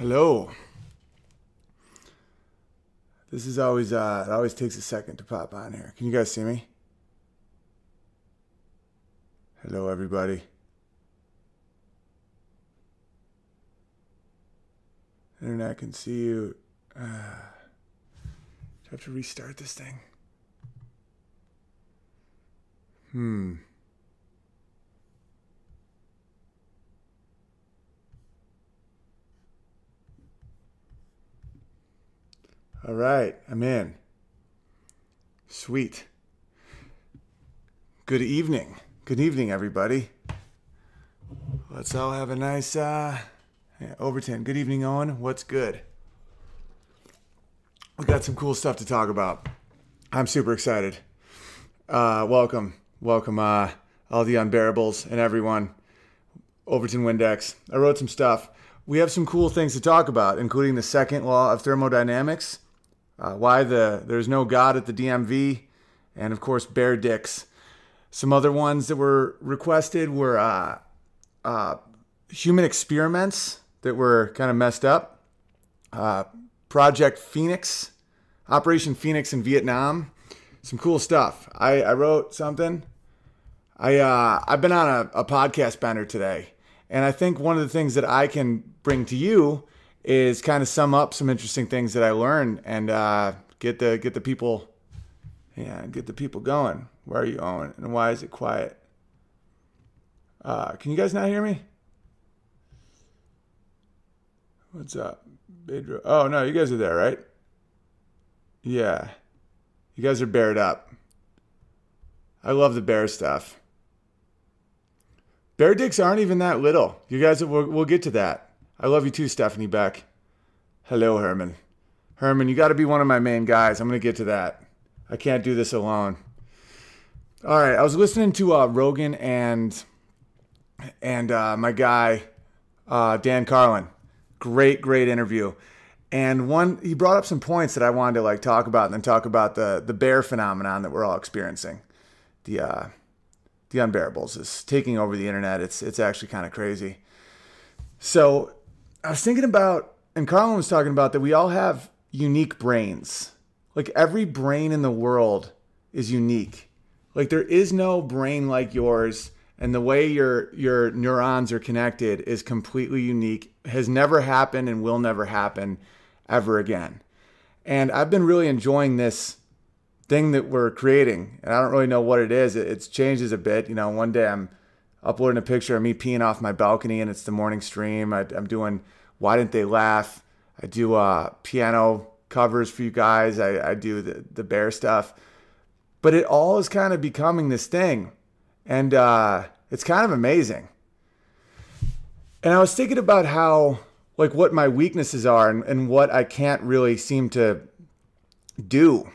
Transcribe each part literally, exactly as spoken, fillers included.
Hello. This is always, uh, it always takes a second to pop on here. Can you guys see me? Hello, everybody. Internet can see you. Uh, do I have to restart this thing? Hmm. All right, I'm in. Sweet. Good evening. Good evening, everybody. Let's all have a nice, uh, yeah, Overton. Good evening, Owen. What's good? We got some cool stuff to talk about. I'm super excited. Uh, welcome. Welcome, uh, all the unbearables and everyone. Overton Windex. I wrote some stuff. We have some cool things to talk about, including the second law of thermodynamics. Uh, why the there's no God at the D M V, and of course bear dicks. Some other ones that were requested were uh, uh, human experiments that were kind of messed up. Uh, Project Phoenix, Operation Phoenix in Vietnam. Some cool stuff. I, I wrote something. I uh, I've been on a, a podcast bender today, and I think one of the things that I can bring to you is kind of sum up some interesting things that I learned and uh, get the get the people, yeah, get the people going. Where are you, Owen? And why is it quiet? Uh, can you guys not hear me? What's up, Pedro? Oh no, you guys are there, right? Yeah, you guys are bared up. I love the bear stuff. Bear dicks aren't even that little. You guys, we'll, we'll get to that. I love you too, Stephanie Beck. Hello, Herman. Herman, you got to be one of my main guys. I'm going to get to that. I can't do this alone. All right, I was listening to uh, Rogan and and uh, my guy, uh, Dan Carlin. Great, great interview. And one, he brought up some points that I wanted to like talk about and then talk about the, the bear phenomenon that we're all experiencing. The... Uh, The unbearables is taking over the internet. It's it's actually kind of crazy. So I was thinking about, and Carlin was talking about that we all have unique brains. Like every brain in the world is unique. Like there is no brain like yours, and the way your your neurons are connected is completely unique. Has never happened and will never happen ever again. And I've been really enjoying this thing that we're creating, and I don't really know what it is. It, it changes a bit. You know, one day I'm uploading a picture of me peeing off my balcony, and it's the morning stream. I, I'm doing Why Didn't They Laugh? I do uh, piano covers for you guys. I, I do the, the bear stuff. But it all is kind of becoming this thing, and uh, it's kind of amazing. And I was thinking about how, like, what my weaknesses are and, and what I can't really seem to do.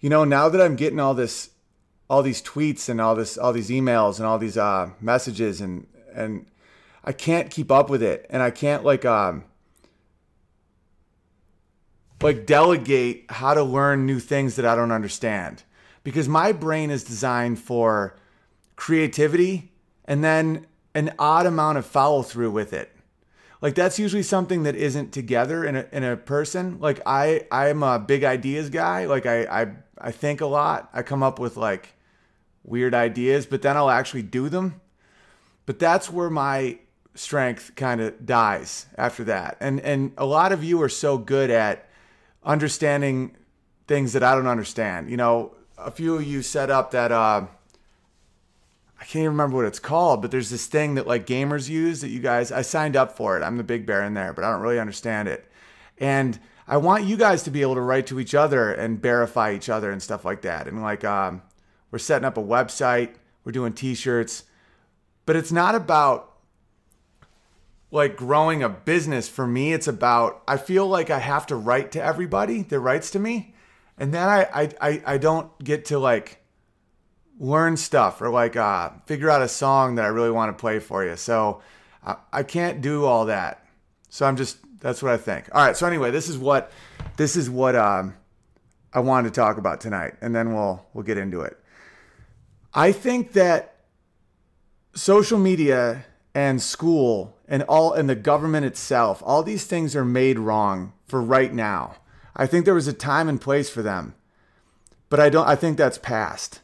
You know, now that I'm getting all this, all these tweets and all this, all these emails and all these uh, messages, and and I can't keep up with it, and I can't like um like delegate how to learn new things that I don't understand, because my brain is designed for creativity and then an odd amount of follow through with it. Like that's usually something that isn't together in a in a person. Like I I'm a big ideas guy. Like I I I think a lot. I come up with like weird ideas, but then I'll actually do them. But that's where my strength kind of dies after that. And and a lot of you are so good at understanding things that I don't understand. You know, a few of you set up that uh, I can't even remember what it's called, but there's this thing that like gamers use that you guys, I signed up for it. I'm the big bear in there, but I don't really understand it. And I want you guys to be able to write to each other and verify each other and stuff like that. And like, um, we're setting up a website, we're doing t-shirts, but it's not about like growing a business for me. It's about, I feel like I have to write to everybody that writes to me. And then I, I, I, I don't get to like learn stuff or like, uh, figure out a song that I really want to play for you. So I, I can't do all that. So I'm just, that's what I think. All right. So anyway, this is what, this is what, um, I wanted to talk about tonight, and then we'll, we'll get into it. I think that social media and school and all and the government itself, all these things are made wrong for right now. I think there was a time and place for them, but I don't. I think that's past.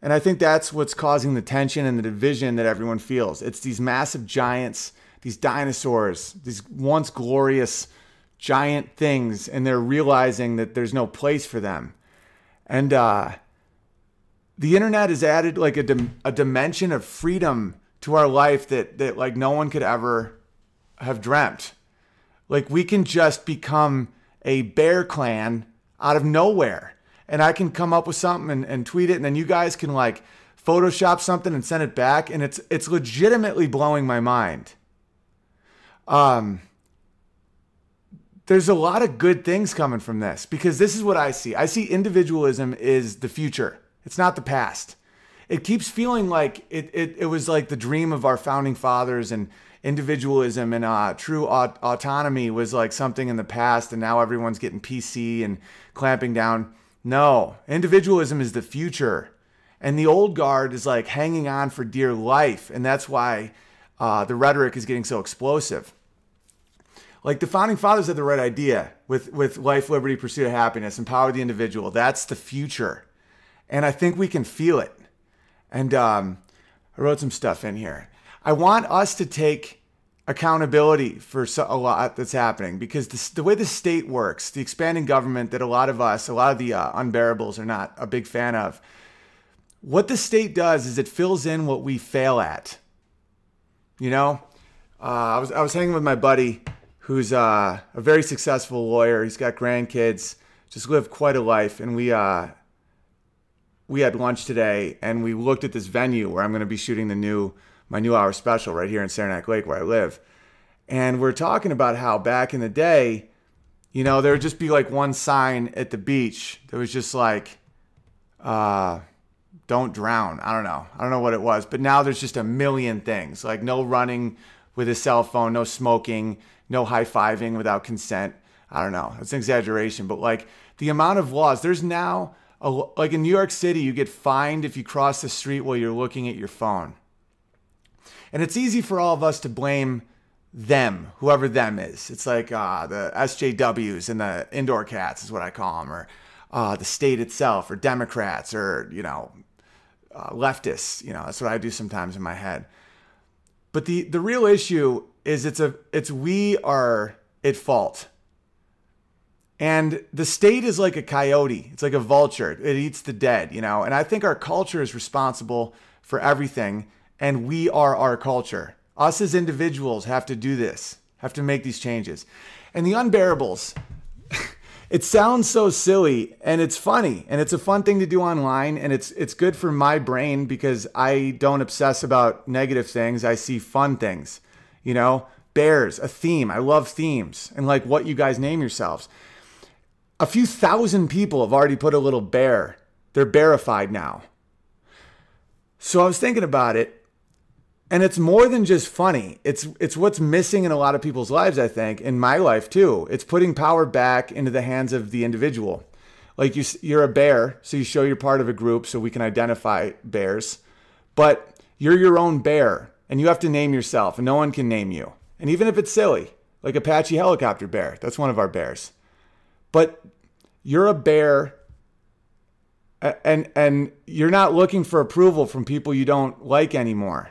And I think that's what's causing the tension and the division that everyone feels. It's these massive giants, these dinosaurs, these once glorious giant things, and they're realizing that there's no place for them. And uh, the internet has added like a, dim- a dimension of freedom to our life that that like no one could ever have dreamt. Like we can just become a bear clan out of nowhere. And I can come up with something and, and tweet it, and then you guys can like Photoshop something and send it back. And it's it's legitimately blowing my mind. Um, there's a lot of good things coming from this, because this is what I see. I see individualism is the future. It's not the past. It keeps feeling like it it, it was like the dream of our founding fathers, and individualism and uh, true aut- autonomy was like something in the past, and now everyone's getting P C and clamping down. No, individualism is the future, and the old guard is like hanging on for dear life, and that's why uh, the rhetoric is getting so explosive. Like the founding fathers had the right idea with, with life, liberty, pursuit of happiness, empower the individual. That's the future, and I think we can feel it. And um, I wrote some stuff in here. I want us to take accountability for a lot that's happening, because this, the way the state works, the expanding government that a lot of us, a lot of the uh, unbearables are not a big fan of. What the state does is it fills in what we fail at. You know, uh, I was I was hanging with my buddy who's uh, a very successful lawyer. He's got grandkids, just lived quite a life. And we uh, we had lunch today, and we looked at this venue where I'm going to be shooting the new my new hour special right here in Saranac Lake where I live. And we're talking about how back in the day, you know, there would just be like one sign at the beach that was just like, uh, don't drown. I don't know. I don't know what it was. But now there's just a million things, like no running with a cell phone, no smoking, no high-fiving without consent. I don't know. It's an exaggeration. But like the amount of laws, there's now, a, like in New York City, you get fined if you cross the street while you're looking at your phone. And it's easy for all of us to blame them, whoever them is. It's like uh, the S J Ws and the indoor cats is what I call them, or uh, the state itself, or Democrats, or, you know, uh, leftists. You know, that's what I do sometimes in my head. But the, the real issue is it's a it's we are at fault. And the state is like a coyote. It's like a vulture. It eats the dead, you know. And I think our culture is responsible for everything. And we are our culture. Us as individuals have to do this, have to make these changes. And the unbearables, it sounds so silly, and it's funny, and it's a fun thing to do online, and it's it's good for my brain because I don't obsess about negative things. I see fun things, you know, bears, a theme. I love themes and like what you guys name yourselves. A few thousand people have already put a little bear. They're bearified now. So I was thinking about it. And it's more than just funny. It's it's what's missing in a lot of people's lives, I think, in my life too. It's putting power back into the hands of the individual. Like you, you're a bear, so you show you're part of a group so we can identify bears. But you're your own bear, and you have to name yourself, and no one can name you. And even if it's silly, like Apache Helicopter Bear, that's one of our bears. But you're a bear, and and you're not looking for approval from people you don't like anymore.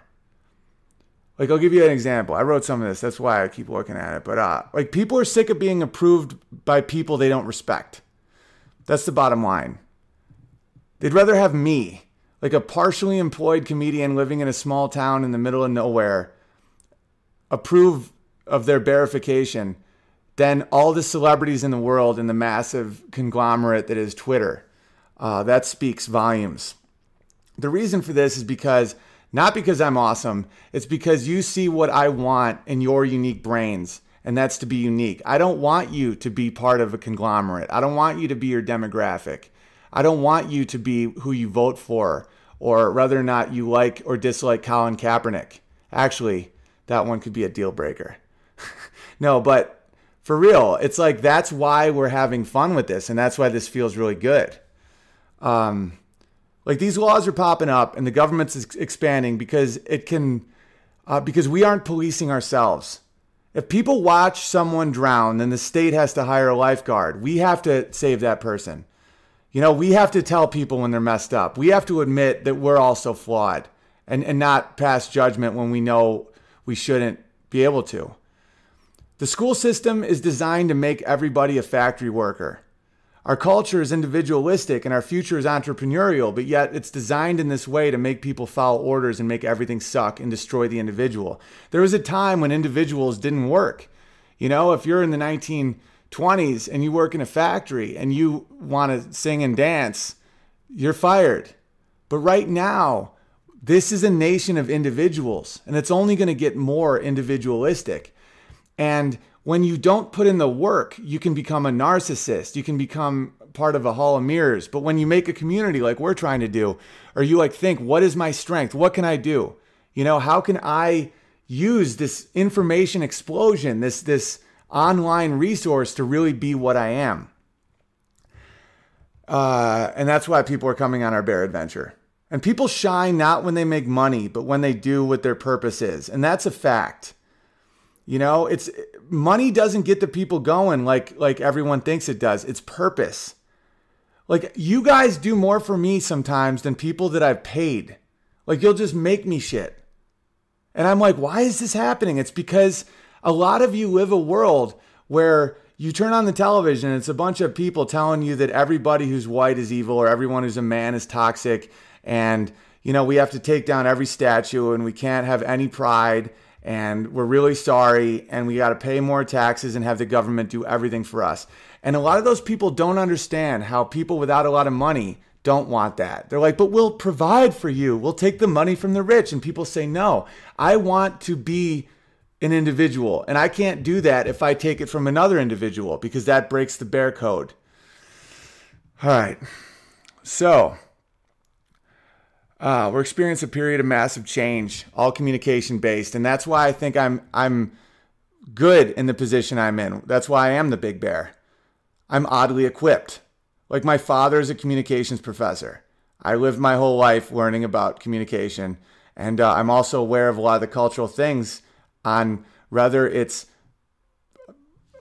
Like, I'll give you an example. I wrote some of this. That's why I keep looking at it. But, uh, like, people are sick of being approved by people they don't respect. That's the bottom line. They'd rather have me, like a partially employed comedian living in a small town in the middle of nowhere, approve of their bearification than all the celebrities in the world and the massive conglomerate that is Twitter. Uh, that speaks volumes. The reason for this is because... not because I'm awesome. It's because you see what I want in your unique brains, and that's to be unique. I don't want you to be part of a conglomerate. I don't want you to be your demographic. I don't want you to be who you vote for, or whether or not you like or dislike Colin Kaepernick. Actually, that one could be a deal breaker. No, but for real, it's like that's why we're having fun with this, and that's why this feels really good. Um... Like these laws are popping up and the government's expanding because it can uh, because we aren't policing ourselves. If people watch someone drown, then the state has to hire a lifeguard. We have to save that person. You know, we have to tell people when they're messed up. We have to admit that we're also flawed and, and not pass judgment when we know we shouldn't be able to. The school system is designed to make everybody a factory worker. Our culture is individualistic and our future is entrepreneurial, but yet it's designed in this way to make people follow orders and make everything suck and destroy the individual. There was a time when individuals didn't work. You know, if you're in the nineteen twenties and you work in a factory and you want to sing and dance, you're fired. But right now, this is a nation of individuals and it's only going to get more individualistic. And when you don't put in the work, you can become a narcissist. You can become part of a hall of mirrors. But when you make a community like we're trying to do, or you like think, what is my strength? What can I do? You know, how can I use this information explosion, this, this online resource to really be what I am? Uh, and that's why people are coming on our bear adventure. And people shine not when they make money, but when they do what their purpose is. And that's a fact. You know, it's money doesn't get the people going like like everyone thinks it does. It's purpose. Like, you guys do more for me sometimes than people that I've paid. Like, you'll just make me shit. And I'm like, why is this happening? It's because a lot of you live a world where you turn on the television and it's a bunch of people telling you that everybody who's white is evil or everyone who's a man is toxic. And, you know, we have to take down every statue and we can't have any pride. And we're really sorry, and we got to pay more taxes and have the government do everything for us. And a lot of those people don't understand how people without a lot of money don't want that. They're like, but we'll provide for you. We'll take the money from the rich. And people say, no, I want to be an individual. And I can't do that if I take it from another individual because that breaks the bear code. All right. So... Uh, we're experiencing a period of massive change, all communication based. And that's why I think I'm I'm good in the position I'm in. That's why I am the big bear. I'm oddly equipped. Like, my father is a communications professor. I lived my whole life learning about communication. And uh, I'm also aware of a lot of the cultural things on whether it's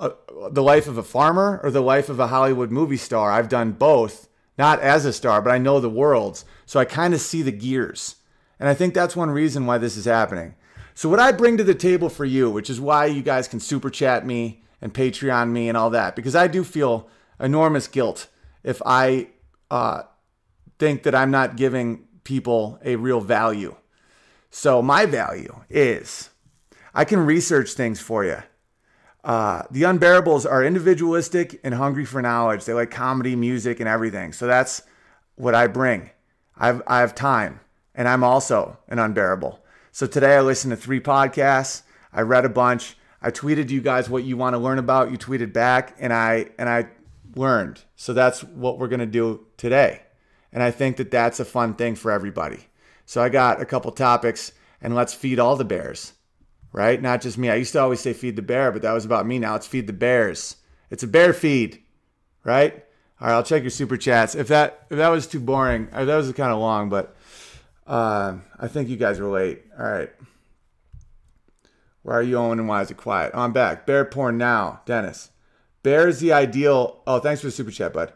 a, the life of a farmer or the life of a Hollywood movie star. I've done both. Not as a star, but I know the worlds. So I kind of see the gears. And I think that's one reason why this is happening. So what I bring to the table for you, which is why you guys can super chat me and Patreon me and all that, because I do feel enormous guilt if I uh, think that I'm not giving people a real value. So my value is I can research things for you. Uh, the Unbearables are individualistic and hungry for knowledge. They like comedy, music, and everything. So that's what I bring. I've, I have time, and I'm also an unbearable. So today I listened to three podcasts. I read a bunch. I tweeted you guys what you want to learn about. You tweeted back, and I and I learned. So that's what we're going to do today. And I think that that's a fun thing for everybody. So I got a couple topics, and let's feed all the bears. Right? Not just me. I used to always say feed the bear, but that was about me. Now it's feed the bears. It's a bear feed, right? All right. I'll check your super chats. If that if that was too boring, that was kind of long, but uh, I think you guys relate. All right. Where are you, Owen, and why is it quiet? Oh, I'm back. Bear porn now, Dennis. Bear is the ideal. Oh, thanks for the super chat, bud.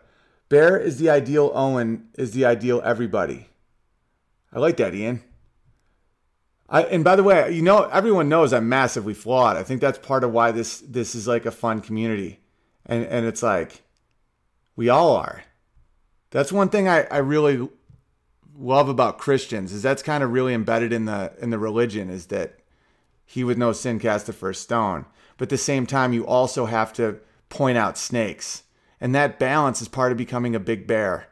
Bear is the ideal. Owen is the ideal. Everybody. I like that, Ian. I, and by the way, you know, everyone knows I'm massively flawed. I think that's part of why this this is like a fun community. And and it's like, we all are. That's one thing I, I really love about Christians, is that's kind of really embedded in the in the religion, is that he with no sin cast the first stone. But at the same time, you also have to point out snakes. And that balance is part of becoming a big bear.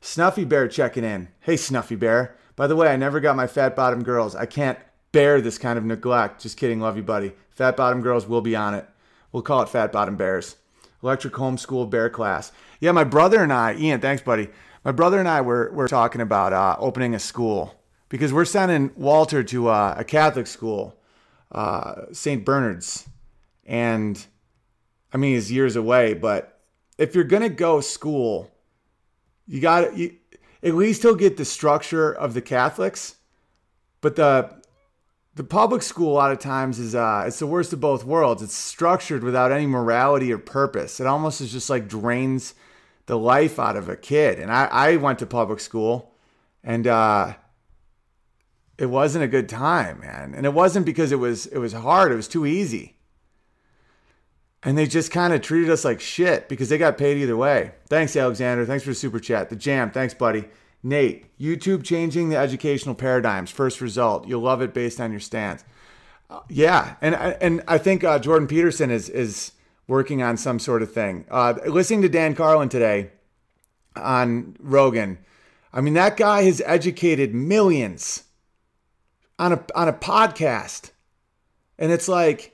Snuffy Bear checking in. Hey, Snuffy Bear. By the way, I never got my fat bottom girls. I can't bear this kind of neglect. Just kidding. Love you, buddy. Fat bottom girls will be on it. We'll call it Fat Bottom Bears. Electric homeschool bear class. Yeah, my brother and I, Ian, thanks, buddy. My brother and I were, were talking about uh, opening a school because we're sending Walter to uh, a Catholic school, uh, Saint Bernard's. And I mean, he's years away, but if you're going to go school, you got to... At least he'll get the structure of the Catholics, but the the public school a lot of times is uh, it's the worst of both worlds. It's structured without any morality or purpose. It almost is just like drains the life out of a kid. And I, I went to public school, and uh, it wasn't a good time, man. And it wasn't because it was it was hard. It was too easy. And they just kind of treated us like shit because they got paid either way. Thanks, Alexander. Thanks for the super chat. The Jam. Thanks, buddy. Nate, YouTube changing the educational paradigms. First result. You'll love it based on your stance. Uh, yeah. And, and I think uh, Jordan Peterson is, is working on some sort of thing. Uh, listening to Dan Carlin today on Rogan. I mean, that guy has educated millions on a, on a podcast. And it's like,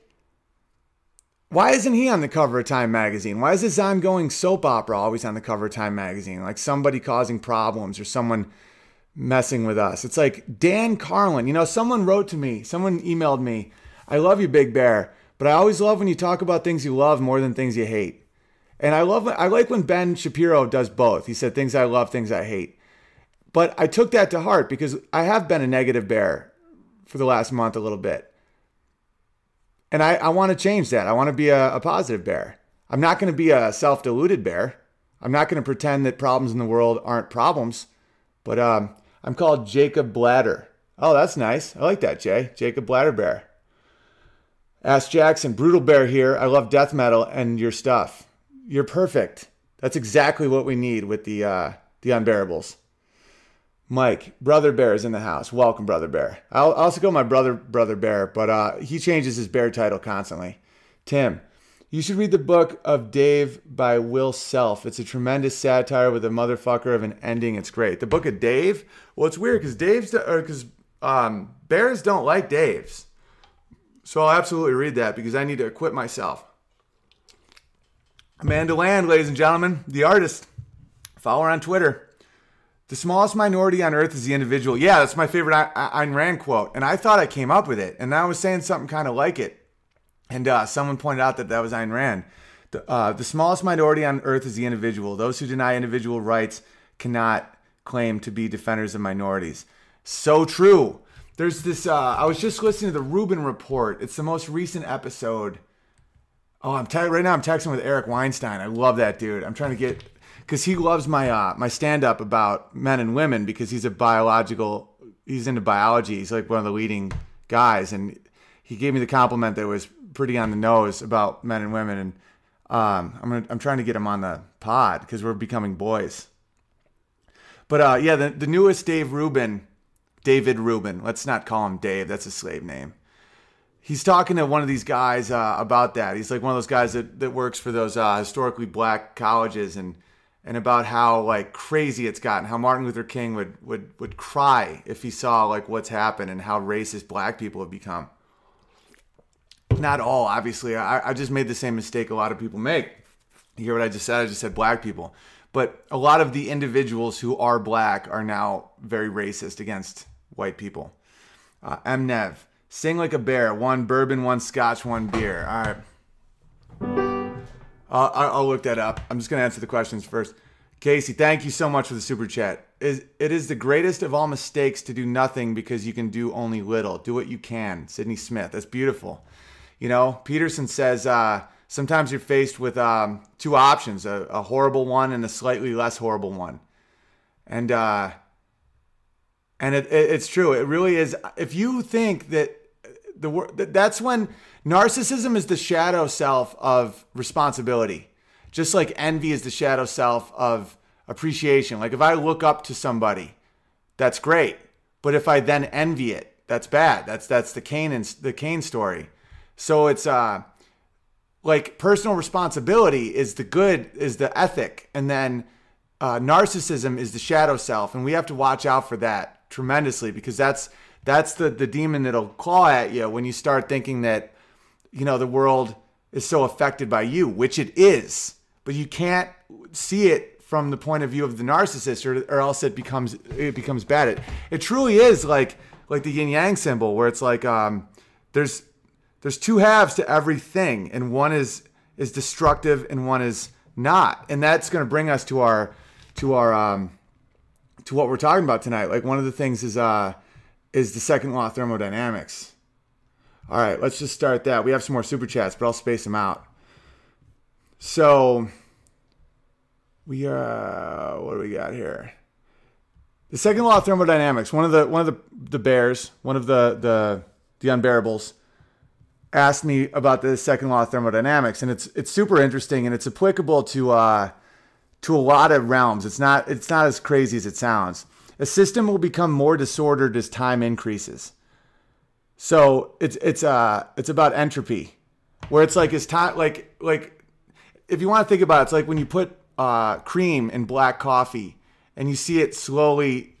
why isn't he on the cover of Time magazine? Why is this ongoing soap opera always on the cover of Time magazine? Like somebody causing problems or someone messing with us. It's like Dan Carlin. You know, someone wrote to me. Someone emailed me. I love you, Big Bear, but I always love when you talk about things you love more than things you hate. And I love, I like when Ben Shapiro does both. He said things I love, things I hate. But I took that to heart because I have been a negative bear for the last month a little bit. And I, I want to change that. I want to be a, a positive bear. I'm not going to be a self-deluded bear. I'm not going to pretend that problems in the world aren't problems. But um, I'm called Jacob Blatter. Oh, that's nice. I like that, Jay. Jacob Blatter Bear. Ask Jackson, brutal bear here. I love death metal and your stuff. You're perfect. That's exactly what we need with the uh, the unbearables. Mike, Brother Bear is in the house. Welcome, Brother Bear. I'll also go my brother, Brother Bear, but uh, he changes his bear title constantly. Tim, you should read the book of Dave by Will Self. It's a tremendous satire with a motherfucker of an ending. It's great. The book of Dave? Well, it's weird because Dave's or because um, bears don't like Dave's. So I'll absolutely read that because I need to equip myself. Amanda Land, ladies and gentlemen, the artist. Follow her on Twitter. The smallest minority on earth is the individual. Yeah, that's my favorite Ayn Rand quote. And I thought I came up with it. And I was saying something kind of like it. And uh, someone pointed out that that was Ayn Rand. The, uh, the smallest minority on earth is the individual. Those who deny individual rights cannot claim to be defenders of minorities. So true. There's this, uh, I was just listening to the Rubin Report. It's the most recent episode. Oh, I'm te- right now I'm texting with Eric Weinstein. I love that dude. I'm trying to get... Because he loves my uh, my stand-up about men and women because he's a biological, he's into biology. He's like one of the leading guys. And he gave me the compliment that was pretty on the nose about men and women. And um, I'm gonna, I'm trying to get him on the pod because we're becoming boys. But uh, yeah, the, the newest Dave Rubin, David Rubin, let's not call him Dave. That's a slave name. He's talking to one of these guys uh, about that. He's like one of those guys that, that works for those uh, historically black colleges and And about how like crazy it's gotten, how Martin Luther King would, would, would cry if he saw like what's happened and how racist black people have become. Not all, obviously. I, I just made the same mistake a lot of people make. You hear what I just said? I just said black people. But a lot of the individuals who are black are now very racist against white people. Uh, M. Nev, sing like a bear. One bourbon, one scotch, one beer. All right. Uh, I'll look that up. I'm just going to answer the questions first. Casey, thank you so much for the super chat. Is it is the greatest of all mistakes to do nothing because you can do only little. Do what you can. Sydney Smith. That's beautiful. You know, Peterson says uh, sometimes you're faced with um, two options, a, a horrible one and a slightly less horrible one. And uh, and it, it, it's true. It really is. If you think that the that's when narcissism is the shadow self of responsibility, just like envy is the shadow self of appreciation. Like if I look up to somebody, that's great, but if I then envy it, that's bad. That's that's the Cain and the Cain story. So it's uh, like personal responsibility is the good, is the ethic, and then uh, narcissism is the shadow self, and we have to watch out for that tremendously because that's. That's the, the demon that'll claw at you when you start thinking that, you know, the world is so affected by you, which it is. But you can't see it from the point of view of the narcissist or, or else it becomes it becomes bad. It, it truly is like like the yin-yang symbol where it's like um, there's there's two halves to everything and one is is destructive and one is not. And that's going to bring us to our to our um, to what we're talking about tonight. Like one of the things is... uh. is the second law of thermodynamics. All right, let's just start that. We have some more super chats, but I'll space them out. So we uh what do we got here? The second law of thermodynamics, one of the one of the, the bears, one of the the the unbearables, asked me about the second law of thermodynamics, and it's it's super interesting, and it's applicable to uh to a lot of realms. It's not it's not as crazy as it sounds. A system will become more disordered as time increases. So it's it's uh it's about entropy, where it's like as time like like if you want to think about it, it's like when you put uh, cream in black coffee and you see it slowly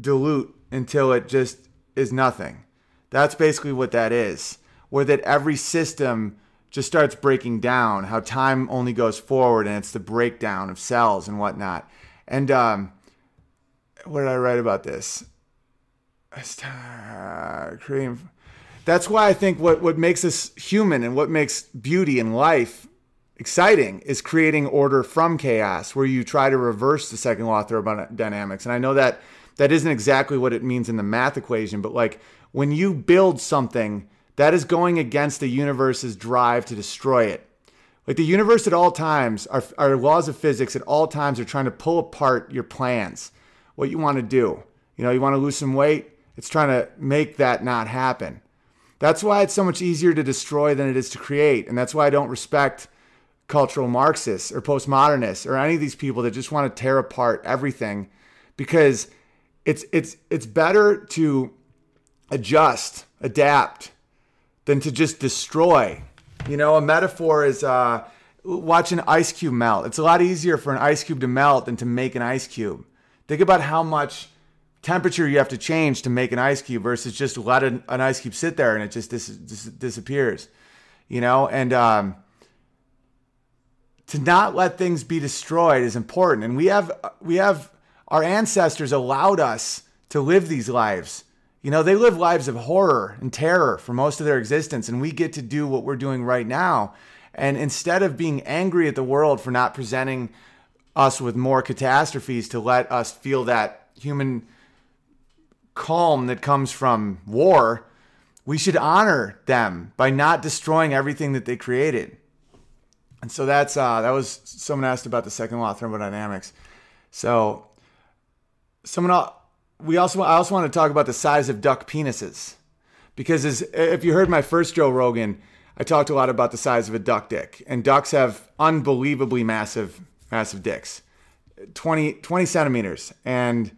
dilute until it just is nothing. That's basically what that is. Where that every system just starts breaking down, how time only goes forward, and it's the breakdown of cells and whatnot. And um, what did I write about this? Cream. That's why I think what, what makes us human and what makes beauty and life exciting is creating order from chaos, where you try to reverse the second law of thermodynamics. And I know that that isn't exactly what it means in the math equation, but like when you build something, that is going against the universe's drive to destroy it. Like the universe at all times, our, our laws of physics at all times are trying to pull apart your plans, what you want to do. You know, you want to lose some weight? It's trying to make that not happen. That's why it's so much easier to destroy than it is to create. And that's why I don't respect cultural Marxists or postmodernists or any of these people that just want to tear apart everything, because it's it's it's better to adjust, adapt, than to just destroy. You know, a metaphor is uh, watch an ice cube melt. It's a lot easier for an ice cube to melt than to make an ice cube. Think about how much temperature you have to change to make an ice cube versus just let an, an ice cube sit there and it just dis- dis- disappears. You know, and um, to not let things be destroyed is important. And we have we have our ancestors allowed us to live these lives. You know, they live lives of horror and terror for most of their existence, and we get to do what we're doing right now. And instead of being angry at the world for not presenting us with more catastrophes to let us feel that human calm that comes from war, we should honor them by not destroying everything that they created. And so that's uh, that was someone asked about the second law of thermodynamics. So someone else. We also, I also want to talk about the size of duck penises, because as, if you heard my first Joe Rogan, I talked a lot about the size of a duck dick, and ducks have unbelievably massive, massive dicks, twenty, twenty centimeters. And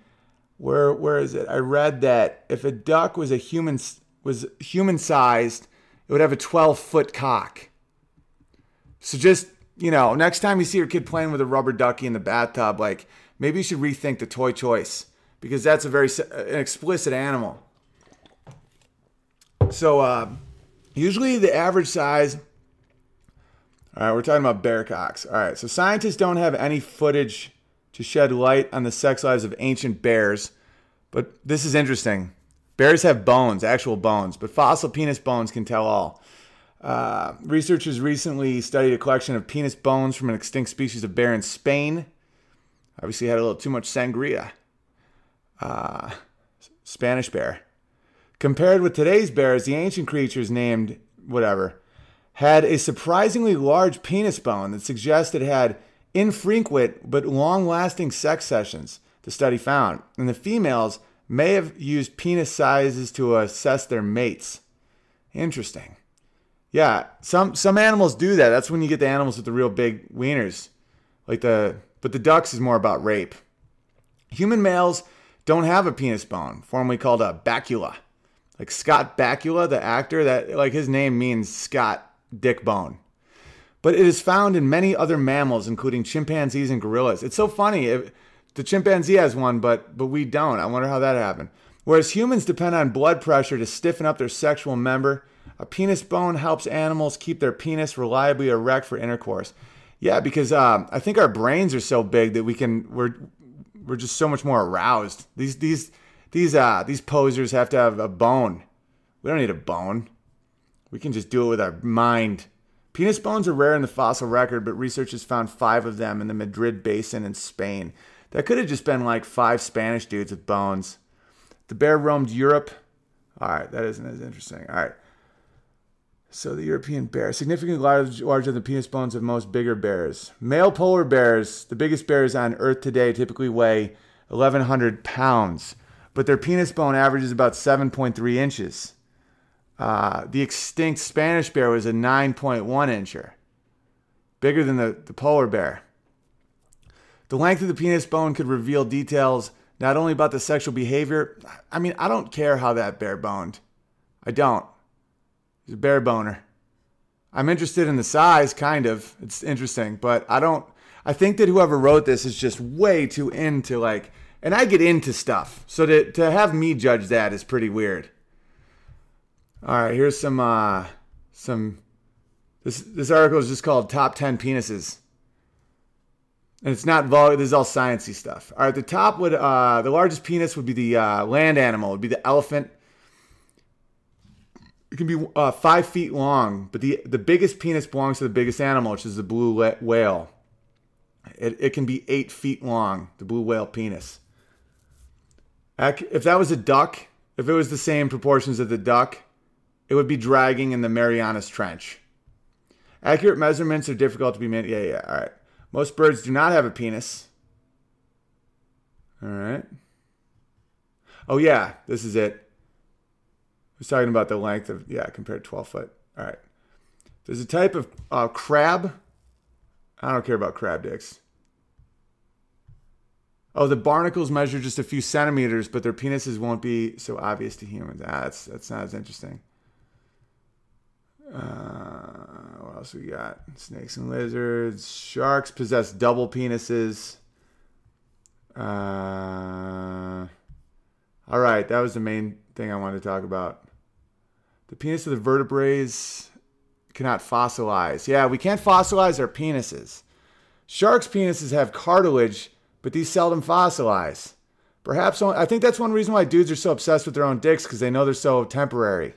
where, where is it? I read that if a duck was a human, was human sized, it would have a twelve foot cock. So just, you know, next time you see your kid playing with a rubber ducky in the bathtub, like maybe you should rethink the toy choice, because that's a very an explicit animal. So uh, usually the average size. All right, we're talking about bear cocks. All right, so scientists don't have any footage to shed light on the sex lives of ancient bears, but this is interesting. Bears have bones, actual bones, but fossil penis bones can tell all. Uh, researchers recently studied a collection of penis bones from an extinct species of bear in Spain. Obviously had a little too much sangria. Uh, Spanish bear. Compared with today's bears, the ancient creatures named whatever had a surprisingly large penis bone that suggests it had infrequent but long-lasting sex sessions, the study found. And the females may have used penis sizes to assess their mates. Interesting. Yeah, some some animals do that. That's when you get the animals with the real big wieners. Like the but the ducks is more about rape. Human males don't have a penis bone, formerly called a bacula. Like Scott Bakula, the actor, that like his name means Scott Dick Bone. But it is found in many other mammals, including chimpanzees and gorillas. It's so funny. If the chimpanzee has one, but but we don't. I wonder how that happened. Whereas humans depend on blood pressure to stiffen up their sexual member, a penis bone helps animals keep their penis reliably erect for intercourse. Yeah, because um, I think our brains are so big that we can we're We're just so much more aroused. These these these uh these posers have to have a bone. We don't need a bone. We can just do it with our mind. Penis bones are rare in the fossil record, but researchers found five of them in the Madrid Basin in Spain. That could have just been like five Spanish dudes with bones. The bear roamed Europe. All right, that isn't as interesting. All right. So the European bear, significantly large, larger than the penis bones of most bigger bears. Male polar bears, the biggest bears on Earth today, typically weigh eleven hundred pounds, but their penis bone averages about seven point three inches. Uh, the extinct Spanish bear was a nine point one incher, bigger than the, the polar bear. The length of the penis bone could reveal details not only about the sexual behavior. I mean, I don't care how that bear boned. I don't. He's a bear boner. I'm interested in the size, kind of. It's interesting, but I don't... I think that whoever wrote this is just way too into, like... And I get into stuff, so to, to have me judge that is pretty weird. All right, here's some... Uh, some. This this article is just called Top ten Penises. And it's not vulgar. This is all sciencey stuff. All right, the top would... Uh, the largest penis would be the uh, land animal. It would be the elephant... It can be uh, five feet long, but the, the biggest penis belongs to the biggest animal, which is the blue whale. It, it can be eight feet long, the blue whale penis. If that was a duck, if it was the same proportions of the duck, it would be dragging in the Marianas Trench. Accurate measurements are difficult to be made. Yeah, yeah, all right. Most birds do not have a penis. All right. Oh, yeah, this is it. I was talking about the length of, yeah, compared to twelve foot. All right. There's a type of uh, crab. I don't care about crab dicks. Oh, the barnacles measure just a few centimeters, but their penises won't be so obvious to humans. Ah, that's, that's not as interesting. Uh, what else we got? Snakes and lizards. Sharks possess double penises. Uh, all right. That was the main thing I wanted to talk about. The penis of the vertebrates cannot fossilize. Yeah, we can't fossilize our penises. Sharks' penises have cartilage, but these seldom fossilize. Perhaps only, I think that's one reason why dudes are so obsessed with their own dicks, because they know they're so temporary.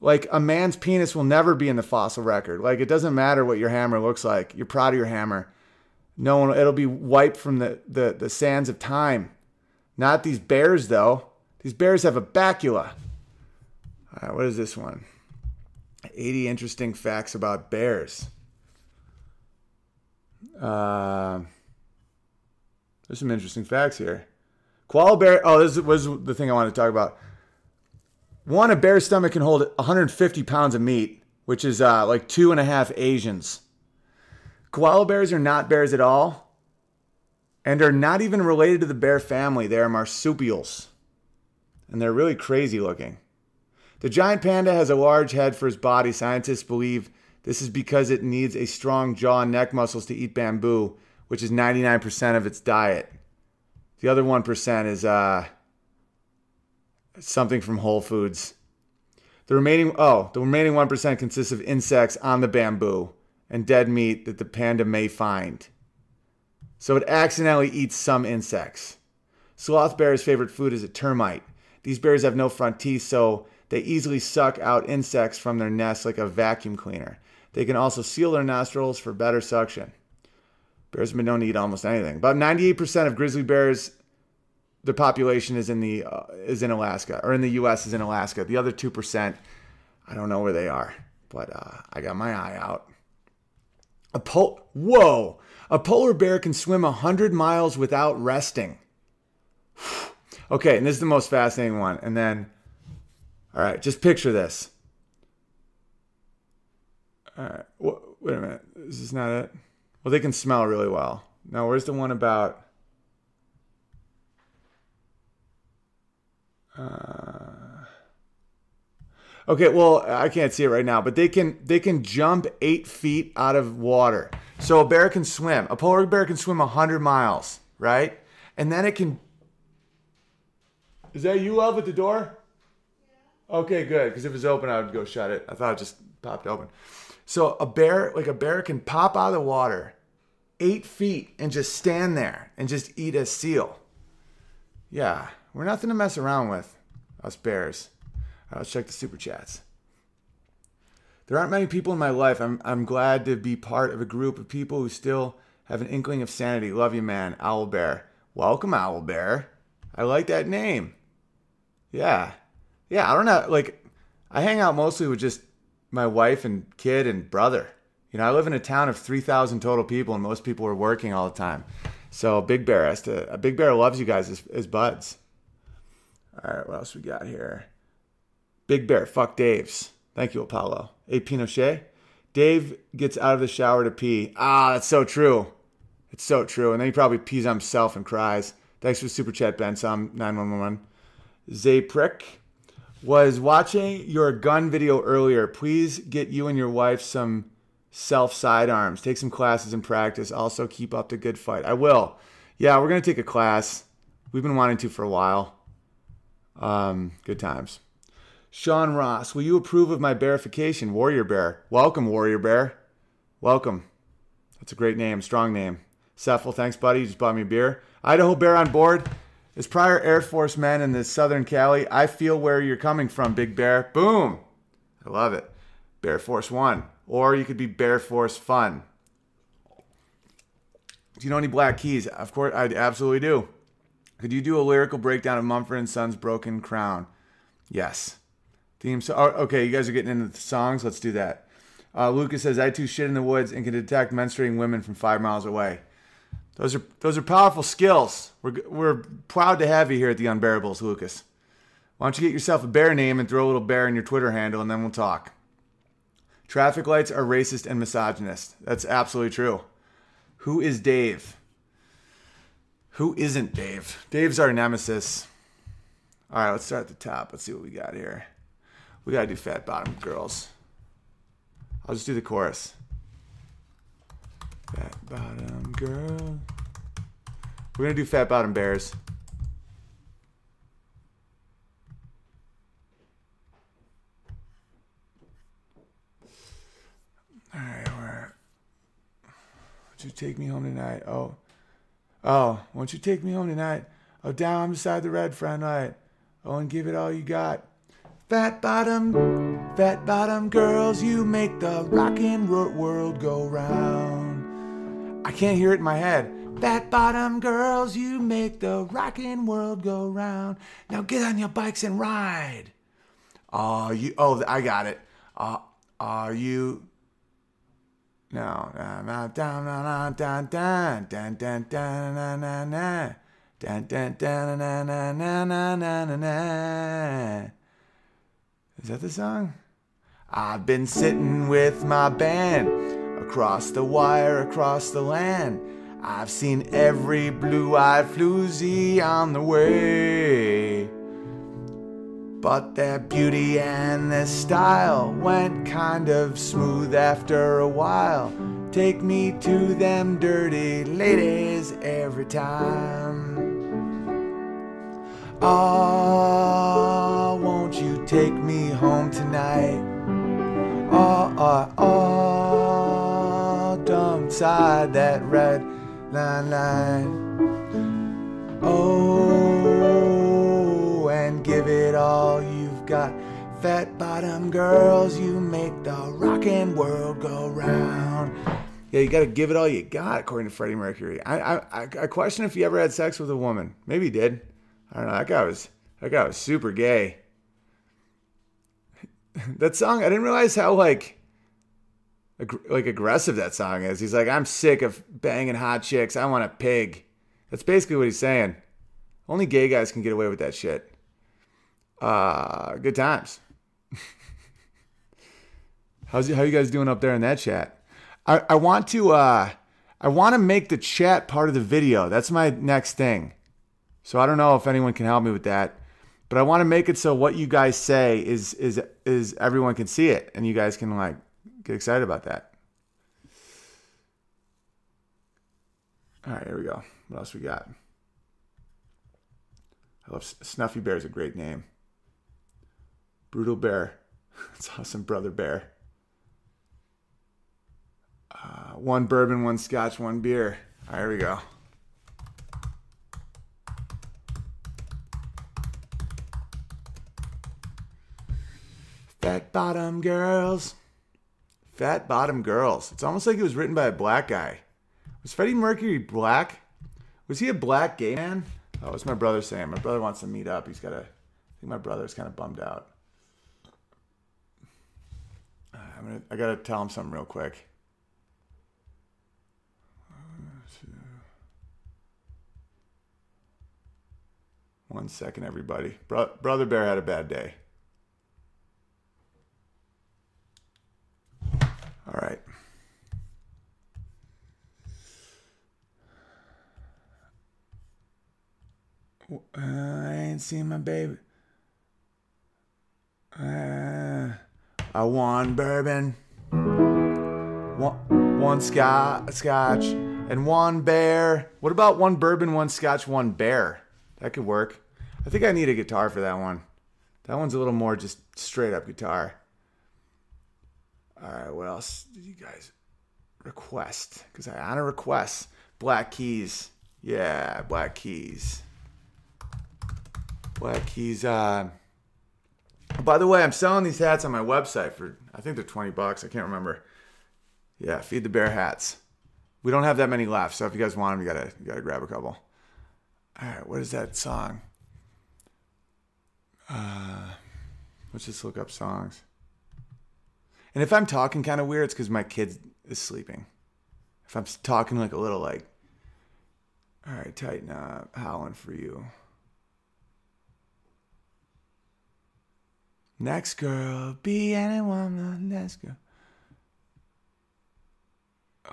Like, a man's penis will never be in the fossil record. Like, it doesn't matter what your hammer looks like. You're proud of your hammer. No one, it'll be wiped from the, the, the sands of time. Not these bears, though. These bears have a bacula. All right, what is this one? eighty interesting facts about bears. Uh, there's some interesting facts here. Koala bear. Oh, this was the thing I wanted to talk about. One, a bear's stomach can hold one hundred fifty pounds of meat, which is uh, like two and a half Asians. Koala bears are not bears at all and are not even related to the bear family. They are marsupials. And they're really crazy looking. The giant panda has a large head for his body. Scientists believe this is because it needs a strong jaw and neck muscles to eat bamboo, which is ninety-nine percent of its diet. The other one percent is uh, something from Whole Foods. The remaining oh, the remaining one percent consists of insects on the bamboo and dead meat that the panda may find. So it accidentally eats some insects. Sloth bear's favorite food is a termite. These bears have no front teeth, so they easily suck out insects from their nests like a vacuum cleaner. They can also seal their nostrils for better suction. Bears have been known to eat almost anything. About ninety-eight percent of grizzly bears, the population is in the uh, is in Alaska, or in the U S is in Alaska. The other two percent, I don't know where they are, but uh, I got my eye out. A pol- Whoa! A polar bear can swim one hundred miles without resting. Okay, and this is the most fascinating one. And then, all right, just picture this. All right, wh- wait a minute. Is this not it? Well, they can smell really well. Now, where's the one about... Uh... Okay, well, I can't see it right now, but they can they can jump eight feet out of water. So a bear can swim. A polar bear can swim one hundred miles, right? And then it can... Is that you, Elv, at the door? Yeah. Okay, good. Because if it was open, I would go shut it. I thought it just popped open. So a bear, like a bear can pop out of the water eight feet and just stand there and just eat a seal. Yeah, we're nothing to mess around with, us bears. All right, let's check the super chats. There aren't many people in my life. I'm, I'm glad to be part of a group of people who still have an inkling of sanity. Love you, man. Owl Bear. Welcome, Owl Bear. I like that name. Yeah. Yeah, I don't know. Like, I hang out mostly with just my wife and kid and brother. You know, I live in a town of three thousand total people, and most people are working all the time. So Big Bear has to, Big Bear loves you guys as, as buds. All right, what else we got here? Big Bear, fuck Dave's. Thank you, Apollo. A. Pinochet. Dave gets out of the shower to pee. Ah, that's so true. It's so true. And then he probably pees on himself and cries. Thanks for the super chat, Ben. Som nine one one one. Zayprick. Was watching your gun video earlier. Please get you and your wife some self-sidearms. Take some classes and practice. Also, keep up the good fight. I will. Yeah, we're going to take a class. We've been wanting to for a while. Um, good times. Sean Ross, will you approve of my bearification? Warrior Bear. Welcome, Warrior Bear. Welcome. That's a great name. Strong name. Cephal, thanks, buddy. You just bought me a beer. Idaho Bear on board. As prior Air Force men in the Southern Cali, I feel where you're coming from, Big Bear. Boom. I love it. Bear Force One. Or you could be Bear Force Fun. Do you know any Black Keys? Of course, I absolutely do. Could you do a lyrical breakdown of Mumford and Sons' Broken Crown? Yes. Theme so oh, okay, you guys are getting into the songs. Let's do that. Uh, Lucas says, I too shit in the woods and can detect menstruating women from five miles away. Those are those are powerful skills. We're we're proud to have you here at the Unbearables, Lucas. Why don't you get yourself a bear name and throw a little bear in your Twitter handle, and then we'll talk. Traffic lights are racist and misogynist. That's absolutely true. Who is Dave? Who isn't Dave? Dave's our nemesis. All right, let's start at the top. Let's see what we got here. We gotta do Fat Bottom Girls. I'll just do the chorus. Fat Bottom Girl. We're going to do Fat Bottom Bears. All right, where? Won't you take me home tonight? Oh. Oh, won't you take me home tonight? Oh, down beside the red front light. Oh, and give it all you got. Fat Bottom, Fat Bottom Girls, you make the rockin' world go round. I can't hear it in my head. Fat Bottom Girls, you make the rockin' world go round. Now get on your bikes and ride. Are you? Oh, I got it. Uh, are you? No. Down, down, down, down, down, down, down, down, down, down, down, down, down, down, down, down, down. Is that the song? I've been sitting with my band. Across the wire, across the land, I've seen every blue-eyed floozy on the way. But their beauty and their style went kind of smooth after a while. Take me to them dirty ladies every time. Oh, won't you take me home tonight? Oh, oh, oh. Inside that red line line. Oh, and give it all you've got. Fat Bottom Girls, you make the rockin' world go round. Yeah, you gotta give it all you got, according to Freddie Mercury. I I I question if he ever had sex with a woman. Maybe he did. I don't know. That guy was that guy was super gay. That song, I didn't realize how like like aggressive that song is. He's like, I'm sick of banging hot chicks. I want a pig. That's basically what he's saying. Only gay guys can get away with that shit. Uh, good times. How's how you guys doing up there in that chat? I, I want to uh, I want to make the chat part of the video. That's my next thing. So I don't know if anyone can help me with that, but I want to make it so what you guys say is is is everyone can see it, and you guys can like. Get excited about that. All right, here we go. What else we got? I love Snuffy Bear is a great name. Brutal Bear. That's awesome, Brother Bear. Uh, one bourbon, one scotch, one beer. All right, here we go. Fat Bottom Girls. Fat Bottom Girls. It's almost like it was written by a black guy. Was Freddie Mercury black? Was he a black gay man? Oh, it's my brother Sam. My brother wants to meet up. He's got a... I think my brother's kind of bummed out. All gonna, I gotta tell him something real quick. One second, everybody. Bro- Brother Bear had a bad day. All right. Uh, I ain't seen my baby. Uh, I want bourbon, one, one scotch, scotch, and one bear. What about one bourbon, one scotch, one bear? That could work. I think I need a guitar for that one. That one's a little more just straight up guitar. All right, what else did you guys request? Because I honor requests. Black Keys. Yeah, Black Keys. Black Keys. Uh, by the way, I'm selling these hats on my website for, I think they're twenty bucks. I can't remember. Yeah, Feed the Bear hats. We don't have that many left, so if you guys want them, you gotta, you gotta grab a couple. All right, what is that song? Uh, let's just look up songs. And if I'm talking kind of weird, it's because my kid is sleeping. If I'm talking like a little like, all right, tighten up, howling for you. Next girl, be anyone, next girl.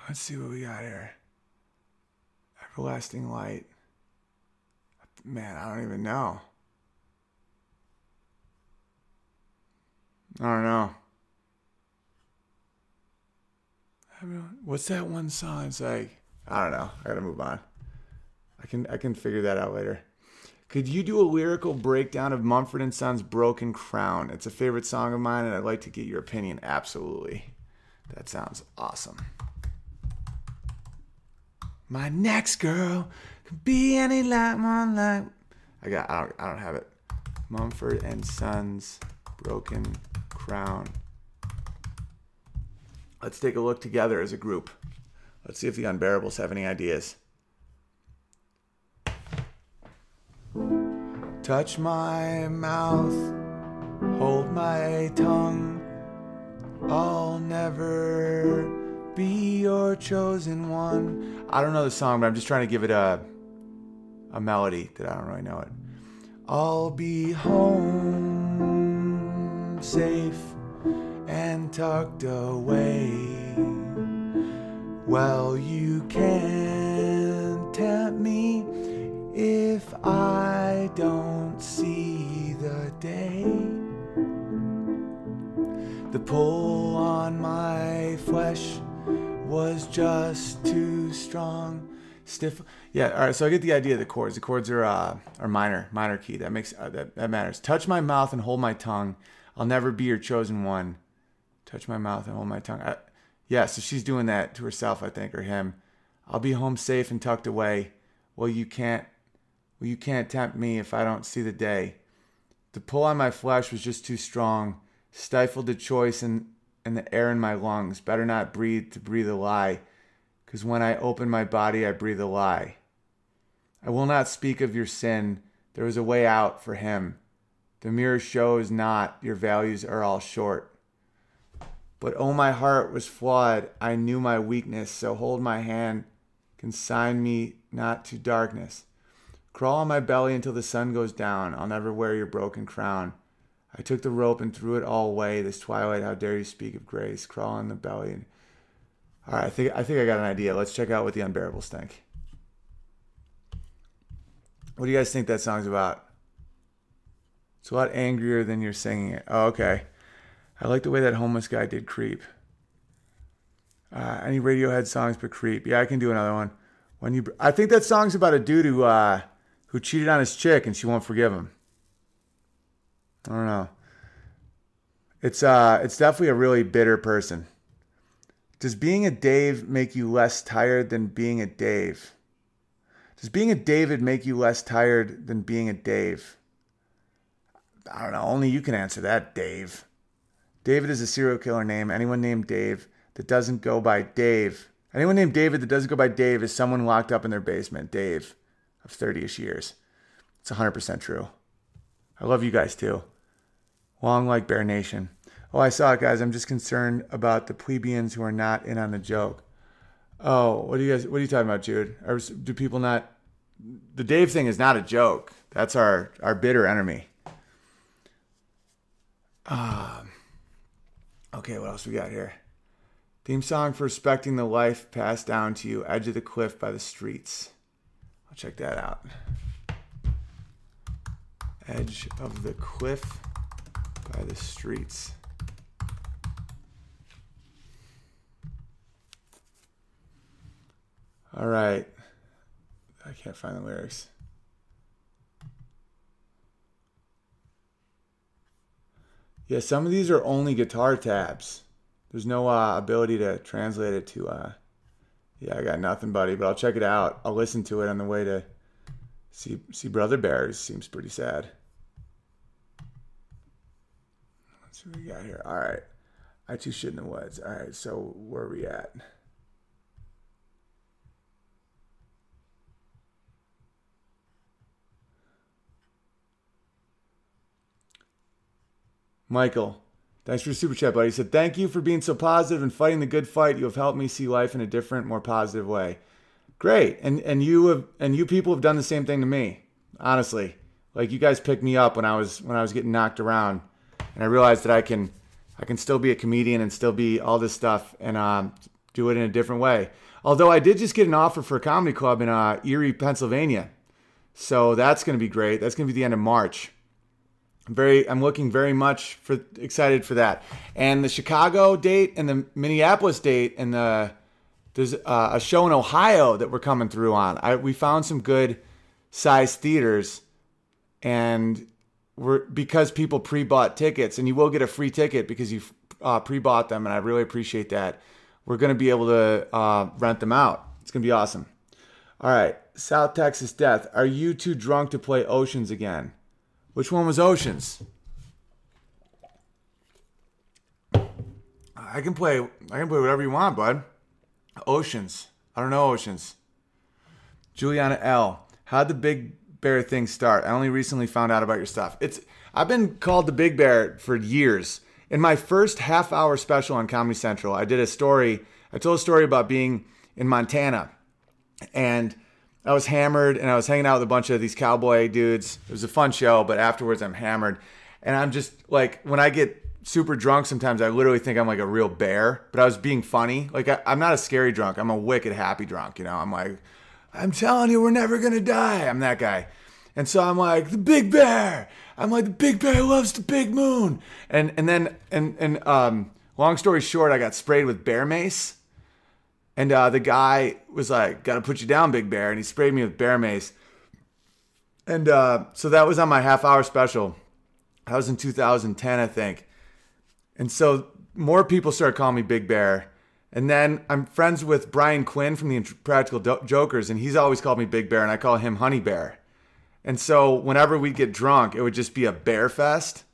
Let's see what we got here. Everlasting Light. Man, I don't even know. I don't know. I mean, what's that one song? It's like, I don't know. I gotta move on. I can I can figure that out later. Could you do a lyrical breakdown of Mumford and Sons' Broken Crown? It's a favorite song of mine, and I'd like to get your opinion. Absolutely. That sounds awesome. My next girl. Could be any light, one light. I got. I don't, I don't have it. Mumford and Sons, Broken Crown. Let's take a look together as a group. Let's see if the Unbearables have any ideas. Touch my mouth, hold my tongue. I'll never be your chosen one. I don't know the song, but I'm just trying to give it a. A melody that I don't really know it. I'll be home safe and tucked away. Well, you can't tempt me if I don't see the day. The pull on my flesh was just too strong. Stiff, yeah. All right, so I get the idea of the chords. The chords are uh, are minor, minor key. That makes uh, that that matters. Touch my mouth and hold my tongue. I'll never be your chosen one. Touch my mouth and hold my tongue. I, yeah, so she's doing that to herself, I think, or him. I'll be home safe and tucked away. Well, you can't, well, you can't tempt me if I don't see the day. The pull on my flesh was just too strong. Stifled the choice and and the air in my lungs. Better not breathe to breathe a lie. Because when I open my body, I breathe a lie. I will not speak of your sin. There is a way out for him. The mirror shows not. Your values are all short. But oh, my heart was flawed. I knew my weakness. So hold my hand. Consign me not to darkness. Crawl on my belly until the sun goes down. I'll never wear your broken crown. I took the rope and threw it all away. This twilight, how dare you speak of grace. Crawl on the belly and... All right, I think, I think I got an idea. Let's check out what the Unbearables think. What do you guys think that song's about? It's a lot angrier than you're singing it. Oh, okay. I like the way that homeless guy did Creep. Uh, any Radiohead songs but Creep? Yeah, I can do another one. When you, I think that song's about a dude who, uh, who cheated on his chick and she won't forgive him. I don't know. It's, uh, it's definitely a really bitter person. Does being a Dave make you less tired than being a Dave? Does being a David make you less tired than being a Dave? I don't know. Only you can answer that, Dave. David is a serial killer name. Anyone named Dave that doesn't go by Dave. Anyone named David that doesn't go by Dave is someone locked up in their basement. Dave of thirty-ish years. It's one hundred percent true. I love you guys too. Long like Bear Nation. Oh, I saw it, guys. I'm just concerned about the plebeians who are not in on the joke. Oh, what are you guys? What are you talking about, Jude? Or do people not? The Dave thing is not a joke. That's our our bitter enemy. Um. Okay, what else we got here? Theme song for respecting the life passed down to you, edge of the cliff by the streets. I'll check that out. Edge of the cliff by the streets. All right. I can't find the lyrics. Yeah, some of these are only guitar tabs. There's no uh, ability to translate it to... Uh... Yeah, I got nothing, buddy, but I'll check it out. I'll listen to it on the way to see, see Brother Bears. Seems pretty sad. Let's see what we got here. All right. I Too Shit in the Woods. All right, so where are we at? Michael, thanks for your super chat, buddy. He said, thank you for being so positive and fighting the good fight. You have helped me see life in a different, more positive way. Great. And and you have and you people have done the same thing to me. Honestly. Like, you guys picked me up when I was when I was getting knocked around. And I realized that I can I can still be a comedian and still be all this stuff and um, do it in a different way. Although I did just get an offer for a comedy club in uh, Erie, Pennsylvania. So that's gonna be great. That's gonna be the end of March. Very, I'm looking very much for excited for that, and the Chicago date and the Minneapolis date and the there's a, a show in Ohio that we're coming through on. I we found some good size theaters, and we're because people pre-bought tickets, and you will get a free ticket because you uh, pre-bought them, and I really appreciate that. We're gonna be able to uh, rent them out. It's gonna be awesome. All right, South Texas Death. Are you too drunk to play Oceans again? Which one was Oceans? I can play I can play whatever you want, bud. Oceans. I don't know Oceans. Juliana L. How'd the Big Bear thing start? I only recently found out about your stuff. It's I've been called the Big Bear for years. In my first half hour special on Comedy Central, I did a story. I told a story about being in Montana, and I was hammered, and I was hanging out with a bunch of these cowboy dudes. It was a fun show, but afterwards I'm hammered. And I'm just, like, when I get super drunk sometimes, I literally think I'm, like, a real bear. But I was being funny. Like, I, I'm not a scary drunk. I'm a wicked happy drunk, you know. I'm like, I'm telling you, we're never going to die. I'm that guy. And so I'm like, the Big Bear. I'm like, the Big Bear loves the big moon. And and then, and, and um, long story short, I got sprayed with bear mace. And uh, the guy was like, gotta put you down, Big Bear. And he sprayed me with bear mace. And uh, so that was on my half hour special. That was in two thousand ten, I think. And so more people started calling me Big Bear. And then I'm friends with Brian Quinn from the Practical Jokers. And he's always called me Big Bear. And I call him Honey Bear. And so whenever we'd get drunk, it would just be a bear fest.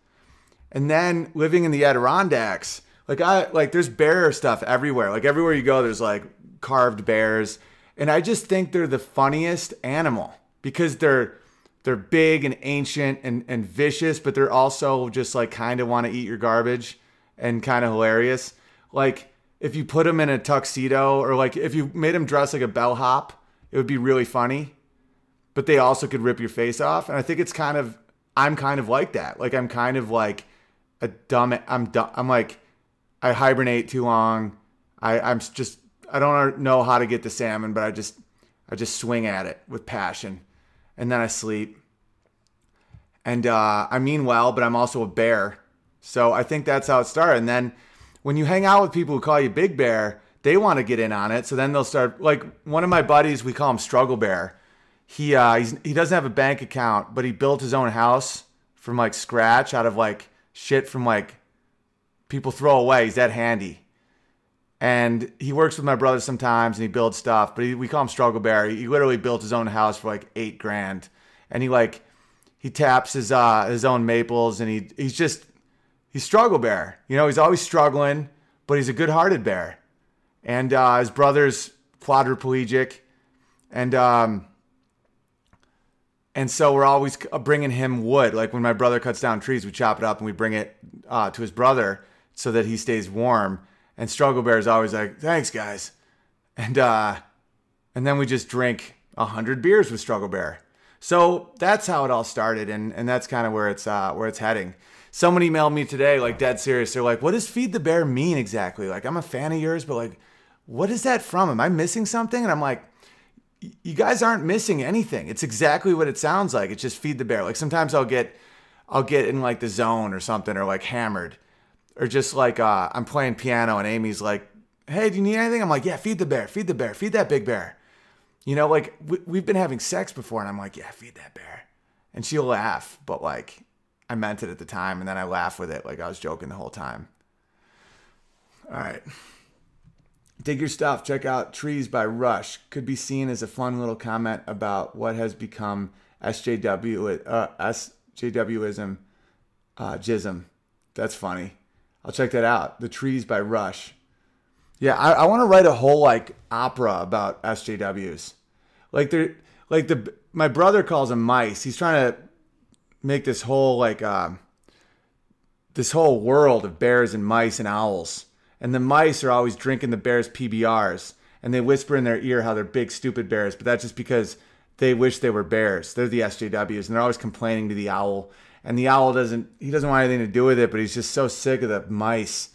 And then living in the Adirondacks... Like, I like there's bear stuff everywhere. Like, everywhere you go, there's, like, carved bears. And I just think they're the funniest animal because they're they're big and ancient and, and vicious, but they're also just, like, kind of want to eat your garbage and kind of hilarious. Like, if you put them in a tuxedo or, like, if you made them dress like a bellhop, it would be really funny. But they also could rip your face off. And I think it's kind of – I'm kind of like that. Like, I'm kind of, like, a dumb – I'm dumb, I'm, like – I hibernate too long. I, I'm just, I don't know how to get the salmon, but I just, I just swing at it with passion. And then I sleep. And uh, I mean well, but I'm also a bear. So I think that's how it started. And then when you hang out with people who call you Big Bear, they want to get in on it. So then they'll start, like one of my buddies, we call him Struggle Bear. He, uh, he's, he doesn't have a bank account, but he built his own house from like scratch out of like shit from like, people throw away. He's that handy. And he works with my brother sometimes and he builds stuff, but he, we call him Struggle Bear. He literally built his own house for like eight grand. And he like, he taps his, uh, his own maples and he, he's just, he's Struggle Bear. You know, he's always struggling, but he's a good hearted bear. And, uh, his brother's quadriplegic. And, um, And so we're always bringing him wood. Like when my brother cuts down trees, we chop it up and we bring it, uh, to his brother. so that he stays warm. And Struggle Bear is always like, thanks, guys. And, uh, and then we just drink one hundred beers with Struggle Bear. So that's how it all started, and, and that's kind of where it's uh, where it's heading. Someone emailed me today, like, dead serious. They're like, what does Feed the Bear mean exactly? Like, I'm a fan of yours, but, like, what is that from? Am I missing something? And I'm like, you guys aren't missing anything. It's exactly what it sounds like. It's just Feed the Bear. Like, sometimes I'll get I'll get in, like, the zone or something, or, like, hammered. Or just, like, uh, I'm playing piano, and Amy's like, hey, do you need anything? I'm like, yeah, feed the bear, feed the bear, feed that big bear. You know, like, we, we've been having sex before, and I'm like, yeah, feed that bear. And she'll laugh, but, like... I meant it at the time, and then I laughed with it like I was joking the whole time. All right. Dig your stuff. Check out Trees by Rush. Could be seen as a fun little comment about what has become S J W, uh, S J W ism, uh, jism. That's funny. I'll check that out. The Trees by Rush. Yeah, I, I want to write a whole, like, opera about S J Ws. Like, they're, like the my brother calls them mice. He's trying to... make this whole, like, um, this whole world of bears and mice and owls. And the mice are always drinking the bears' P B Rs. And they whisper in their ear how they're big, stupid bears. But that's just because they wish they were bears. They're the S J Ws. And they're always complaining to the owl. And the owl doesn't, he doesn't want anything to do with it. But he's just so sick of the mice.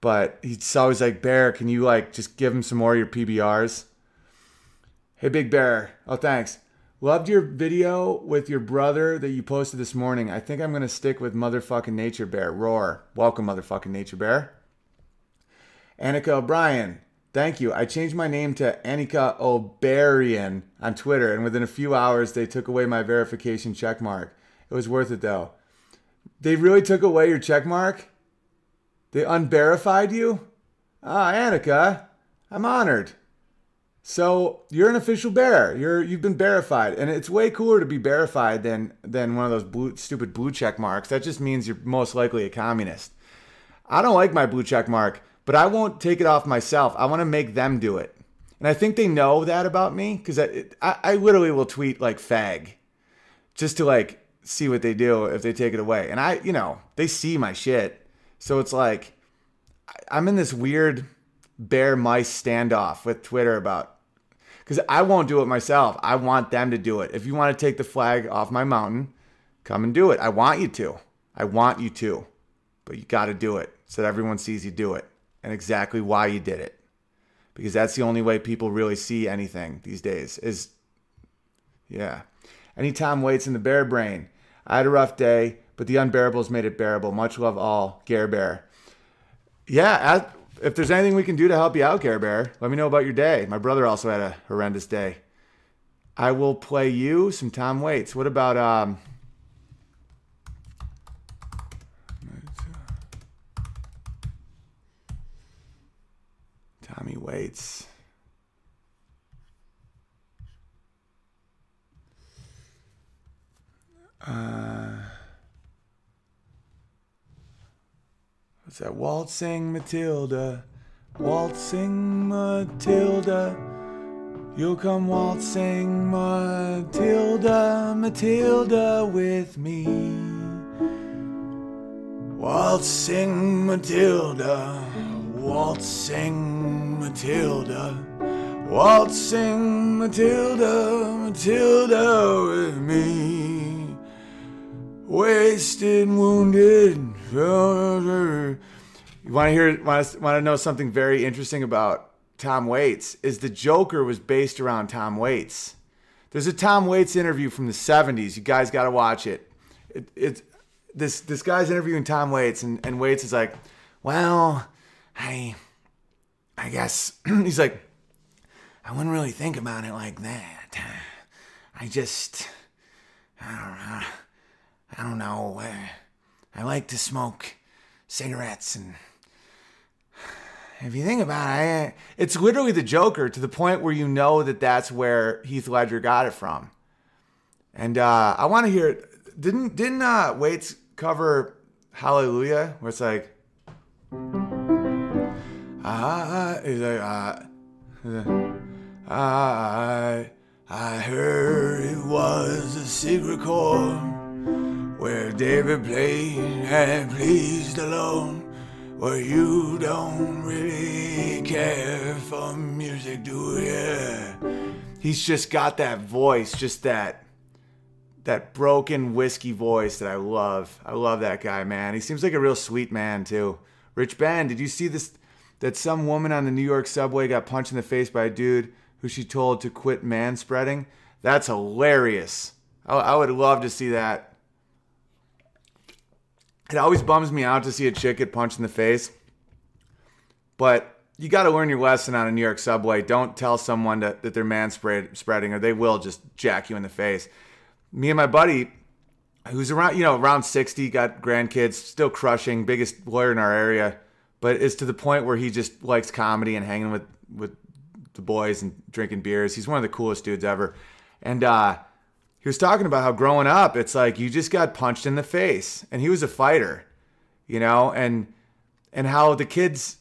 But he's always like, Bear, can you, like, just give him some more of your P B Rs? Hey, Big Bear. Oh, thanks. Loved your video with your brother that you posted this morning. I think I'm going to stick with motherfucking Nature Bear. Roar. Welcome, motherfucking Nature Bear. Annika O'Brien. Thank you. I changed my name to Annika O'Barian on Twitter, and within a few hours, they took away my verification checkmark. It was worth it, though. They really took away your checkmark? They unverified you? Ah, Annika. I'm honored. So you're an official bear. You're you've been verified, and it's way cooler to be verified than than one of those blue, stupid blue check marks. That just means you're most likely a communist. I don't like my blue check mark, but I won't take it off myself. I want to make them do it, and I think they know that about me because I, I I literally will tweet like fag, just to like see what they do if they take it away. And I you know they see my shit, so it's like I'm in this weird bear mice standoff with Twitter about. Because I won't do it myself. I want them to do it. If you want to take the flag off my mountain, come and do it. I want you to. I want you to. But you got to do it so that everyone sees you do it and exactly why you did it. Because that's the only way people really see anything these days is, yeah. Any Tom Waits in the Bear Brain. I had a rough day, but the unbearables made it bearable. Much love all, Gare Bear. Yeah, I... If there's anything we can do to help you out, Care Bear, let me know about your day. My brother also had a horrendous day. I will play you some Tom Waits. What about, um... Tommy Waits. Uh... It's that waltzing Matilda, waltzing Matilda, you'll come waltzing Matilda, Matilda with me. Waltzing Matilda, waltzing Matilda, waltzing Matilda, Matilda with me. Wasted, wounded. You want to hear? Want to, want to know something very interesting about Tom Waits? Is the Joker was based around Tom Waits? There's a Tom Waits interview from the seventies. You guys got to watch it. It, it this this guy's interviewing Tom Waits, and, and Waits is like, well, I, I guess he's like, I wouldn't really think about it like that. I just, I don't know. I don't know. Uh, I like to smoke cigarettes, and if you think about it, I, it's literally the Joker to the point where you know that that's where Heath Ledger got it from. And uh, I want to hear it. Didn't didn't uh, Waits cover Hallelujah, where it's like, I is like I, I I heard it was a secret chord. Where David played and pleased alone, Well, you don't really care for music, do you? He's just got that voice, just that that broken whiskey voice that I love. I love that guy, man. He seems like a real sweet man, too. Rich Ben, did you see this? That some woman on the New York subway got punched in the face by a dude who she told to quit manspreading? That's hilarious. I, I would love to see that. It always bums me out to see a chick get punched in the face. But you got to learn your lesson on a New York subway. Don't tell someone to, that they're manspreading, or they will just jack you in the face. Me and my buddy, who's around, you know, around sixty, got grandkids, still crushing, biggest lawyer in our area, but it's to the point where he just likes comedy and hanging with, with the boys and drinking beers. He's one of the coolest dudes ever. And, uh... he was talking about how growing up, it's like you just got punched in the face. And he was a fighter, you know, and and how the kids,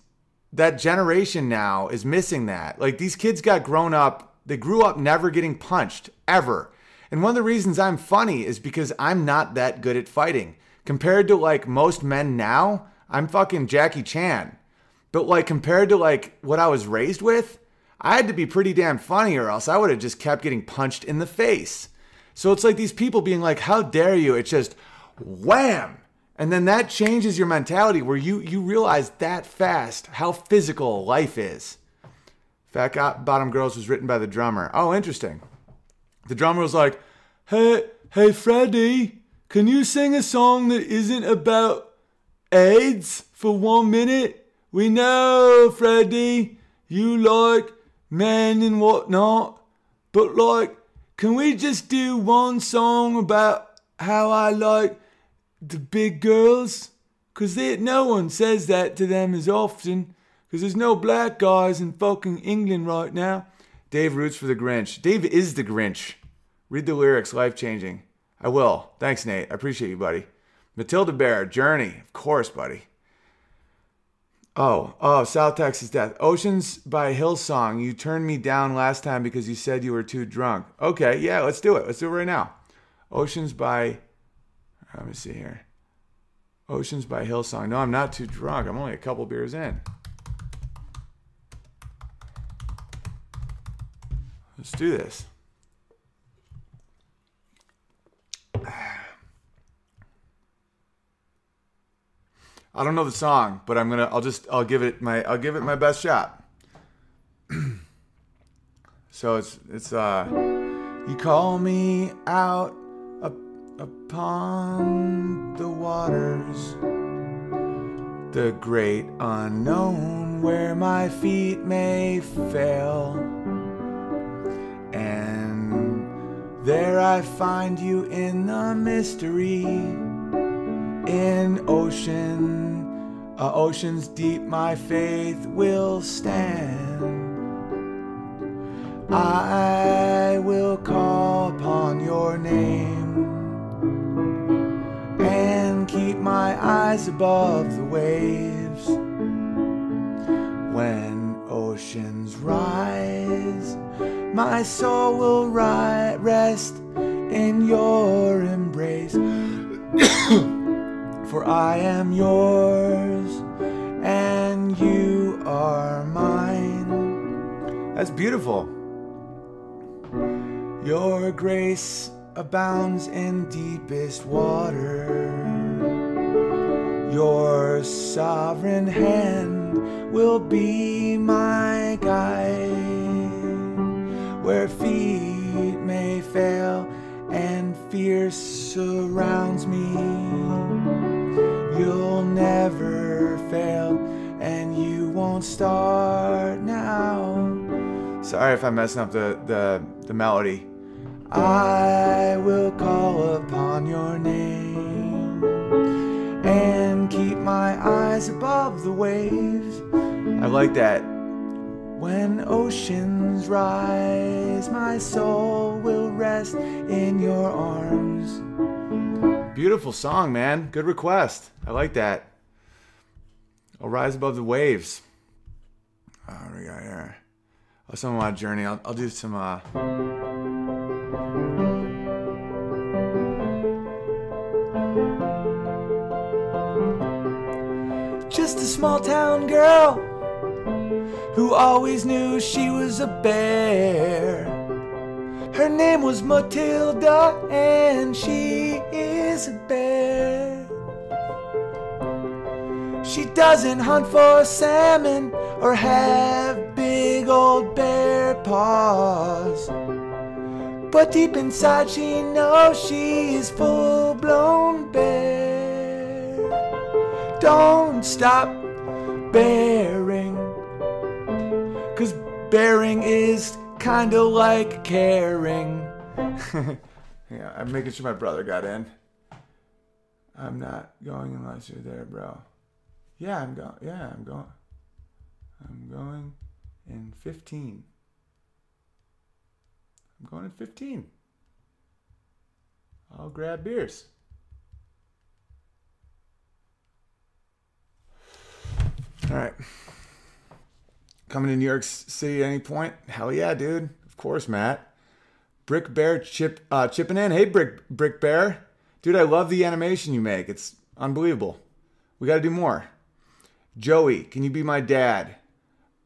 that generation now is missing that. Like these kids got grown up, they grew up never getting punched, ever. And one of the reasons I'm funny is because I'm not that good at fighting. Compared to like most men now, I'm fucking Jackie Chan. But like compared to like what I was raised with, I had to be pretty damn funny or else I would have just kept getting punched in the face. So it's like these people being like, how dare you? It's just wham. And then that changes your mentality where you, you realize that fast how physical life is. Fat Bottom Girls was written by the drummer. Oh, interesting. The drummer was like, hey, hey, Freddie, can you sing a song that isn't about AIDS for one minute? We know, Freddie, you like men and whatnot, but like, can we just do one song about how I like the big girls? Because no one says that to them as often. Because there's no black guys in fucking England right now. Dave roots for the Grinch. Dave is the Grinch. Read the lyrics, life-changing. I will. Thanks, Nate. I appreciate you, buddy. Matilda Bear, Journey. Of course, buddy. Oh, oh, South Texas Death. Oceans by Hillsong. You turned me down last time because you said you were too drunk. Okay, yeah, let's do it. Let's do it right now. Oceans by, let me see here. Oceans by Hillsong. No, I'm not too drunk. I'm only a couple beers in. Let's do this. I don't know the song, but I'm gonna. I'll just. I'll give it my. I'll give it my best shot. So it's. It's. Uh, you call me out up, upon the waters, the great unknown, where my feet may fail, and there I find you in the mystery. In ocean, uh, oceans deep, my faith will stand. I will call upon your name and keep my eyes above the waves. When oceans rise, my soul will ri- rest in your embrace. For I am yours, and you are mine. That's beautiful. Your grace abounds in deepest water. Your sovereign hand will be my guide. Where feet may fail and fear surrounds me, you'll never fail, and you won't start now. Sorry if I'm messing up the, the, the melody. I will call upon your name and keep my eyes above the waves. I like that. When oceans rise, my soul will rest in your arms. Beautiful song, man. Good request. I like that. I'll rise above the waves. Oh, what do we got here? Oh, some of my journey. I'll, I'll do some, uh... Just a small town girl who always knew she was a bear. Her name was Matilda and she is a bear. She doesn't hunt for salmon or have big old bear paws, but deep inside she knows she is full-blown bear. Don't stop bearing, 'cause bearing is kinda like caring. Yeah, I'm making sure my brother got in. I'm not going unless you're there, bro. Yeah, I'm going. Yeah, I'm going. I'm going in fifteen. I'm going in fifteen. I'll grab beers. All right. Coming to New York City at any point? Hell yeah, dude. Of course, Matt. Brick Bear chip, uh, chipping in. Hey, Brick Brick Bear. Dude, I love the animation you make. It's unbelievable. We got to do more. Joey, can you be my dad?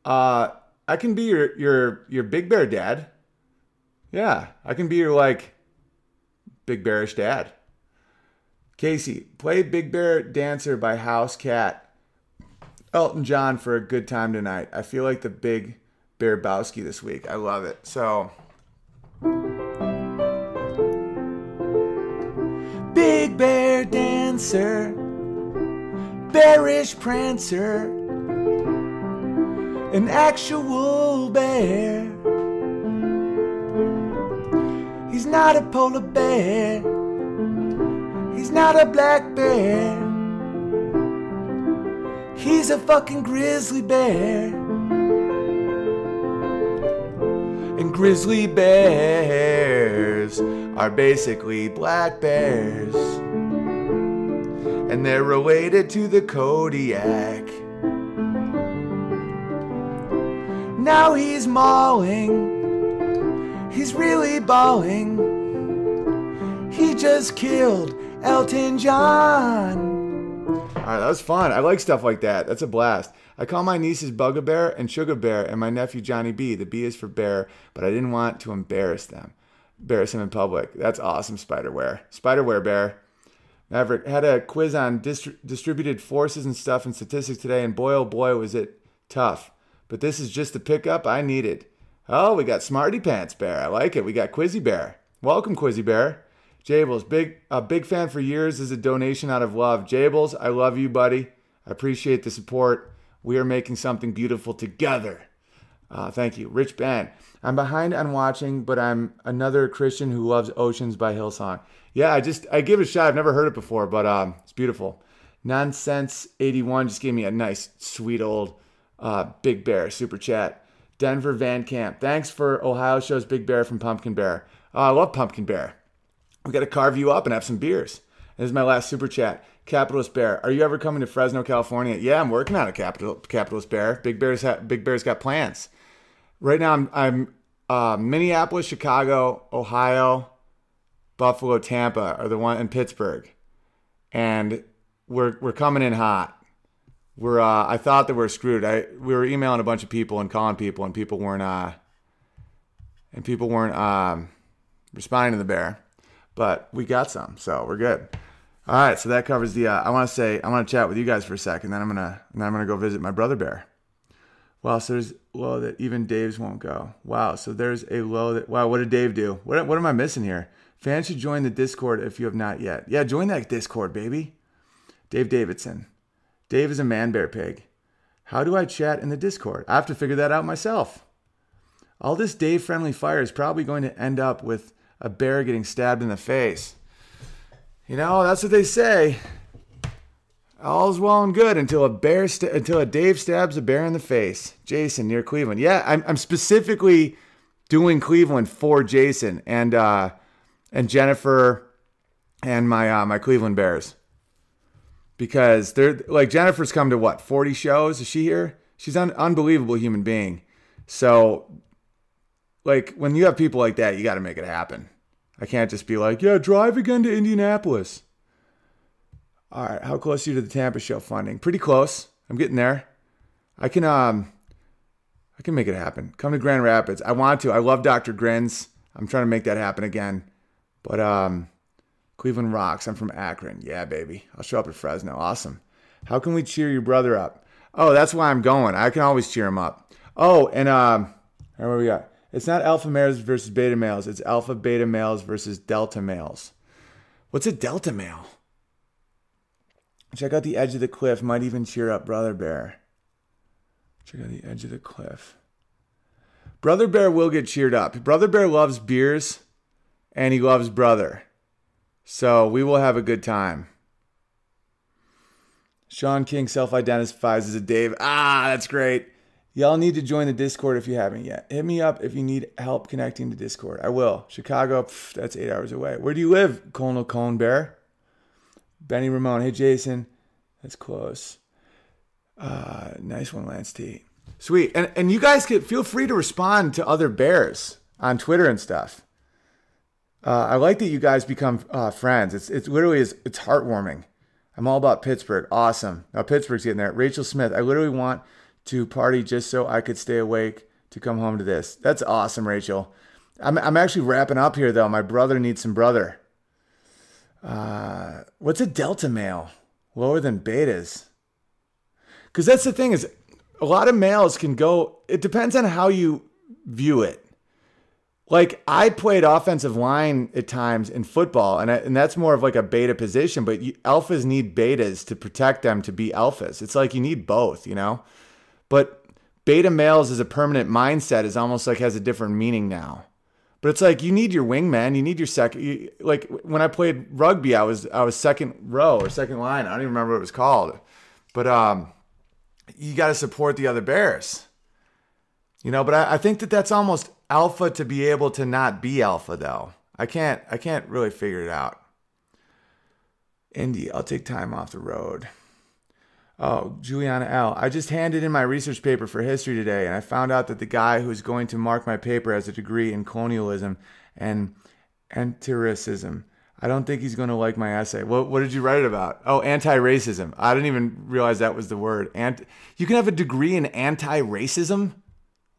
Uh, I can be your, your, your Big Bear dad. Yeah, I can be your, like, Big Bearish dad. Casey, play Big Bear Dancer by House Cat. Elton John for a good time tonight. I feel like the Big Bear Bowski this week. I love it. So, Big Bear Dancer, Bearish Prancer, an actual bear. He's not a polar bear, he's not a black bear, he's a fucking grizzly bear. And grizzly bears are basically black bears, and they're related to the Kodiak. Now he's mauling, he's really bawling. He just killed Elton John. All right, that was fun. I like stuff like that. That's a blast. I call my nieces Bugabear and Sugar Bear and my nephew Johnny B. The B is for bear, but I didn't want to embarrass them. Embarrass them in public. That's awesome, Spiderware. Spiderware Bear. Maverick had a quiz on distri- distributed forces and stuff and statistics today, and boy, oh boy, was it tough. But this is just the pickup I needed. Oh, we got Smarty Pants Bear. I like it. We got Quizzy Bear. Welcome, Quizzy Bear. Jables, big a big fan for years. This is a donation out of love. Jables, I love you, buddy. I appreciate the support. We are making something beautiful together. Uh, thank you. Rich Ben. I'm behind on watching, but I'm another Christian who loves Oceans by Hillsong. Yeah, I just, I give it a shot. I've never heard it before, but um, it's beautiful. Nonsense eighty-one just gave me a nice, sweet old uh, Big Bear super chat. Denver Van Camp. Thanks for Ohio Show's Big Bear from Pumpkin Bear. Oh, I love Pumpkin Bear. We got to carve you up and have some beers. And this is my last super chat. Capitalist Bear. Are you ever coming to Fresno, California? Yeah, I'm working on a capital, Capitalist Bear. Big Bear's ha- Big Bear's got plans. Right now I'm, I'm uh, Minneapolis, Chicago, Ohio, Buffalo, Tampa are the one, and Pittsburgh. And we're we're coming in hot. We're, uh, I thought that we were screwed. I, we were emailing a bunch of people and calling people, and people weren't, uh, and people weren't um, responding to the bear. But we got some, so we're good. All right, so that covers the. Uh, I want to say, I want to chat with you guys for a second. Then I'm gonna, then I'm gonna go visit my brother bear. Wow, so there's low that even Dave's won't go. Wow, so there's a low that. Wow, what did Dave do? What, what am I missing here? Fans should join the Discord if you have not yet. Yeah, join that Discord, baby. Dave Davidson. Dave is a man bear pig. How do I chat in the Discord? I have to figure that out myself. All this Dave-friendly fire is probably going to end up with a bear getting stabbed in the face. You know, that's what they say. All's well and good until a bear st- until a Dave stabs a bear in the face. Jason, near Cleveland. Yeah, I'm, I'm specifically doing Cleveland for Jason and uh, and Jennifer and my uh, my Cleveland Bears. Because they're like Jennifer's come to what forty shows? Is she here? She's an unbelievable human being. So, like when you have people like that, you got to make it happen. I can't just be like, yeah, drive again to Indianapolis. All right, how close are you to the Tampa show funding? Pretty close. I'm getting there. I can um, I can make it happen. Come to Grand Rapids. I want to. I love Doctor Grins. I'm trying to make that happen again. But um, Cleveland rocks. I'm from Akron. Yeah, baby. I'll show up at Fresno. Awesome. How can we cheer your brother up? Oh, that's why I'm going. I can always cheer him up. Oh, and um, what we got? It's not alpha males versus beta males. It's alpha beta males versus delta males. What's a delta male? Check out the edge of the cliff. Might even cheer up Brother Bear. Check out the edge of the cliff. Brother Bear will get cheered up. Brother Bear loves beers, and he loves brother. So we will have a good time. Sean King self-identifies as a Dave. Ah, that's great. Y'all need to join the Discord if you haven't yet. Hit me up if you need help connecting to Discord. I will. Chicago, pff, that's eight hours away. Where do you live, Colonel Cone Bear? Benny Ramon. Hey, Jason. That's close. Uh, nice one, Lance T. Sweet. And and you guys can feel free to respond to other bears on Twitter and stuff. Uh, I like that you guys become uh, friends. It's it's literally is it's heartwarming. I'm all about Pittsburgh. Awesome. Now Pittsburgh's getting there. Rachel Smith. I literally want to party just so I could stay awake to come home to this. That's awesome, Rachel. I'm I'm actually wrapping up here though. My brother needs some brother. Uh, what's a delta male? Lower than betas. Because that's the thing is, a lot of males can go, it depends on how you view it. Like I played offensive line at times in football, and I, and that's more of like a beta position, but you, alphas need betas to protect them to be alphas. It's like you need both, you know? But beta males as a permanent mindset is almost like has a different meaning now. But it's like you need your wingman, you need your second, you, like when I played rugby, I was I was second row or second line. I don't even remember what it was called. But um you got to support the other bears, you know, but I, I think that that's almost alpha to be able to not be alpha though. I can't, I can't really figure it out. Indy, I'll take time off the road. Oh, Juliana L. I just handed in my research paper for history today. And I found out that the guy who's going to mark my paper has a degree in colonialism and empiricism. I don't think he's going to like my essay. What, what did you write it about? Oh, anti-racism. I didn't even realize that was the word. Ant- you can have a degree in anti-racism?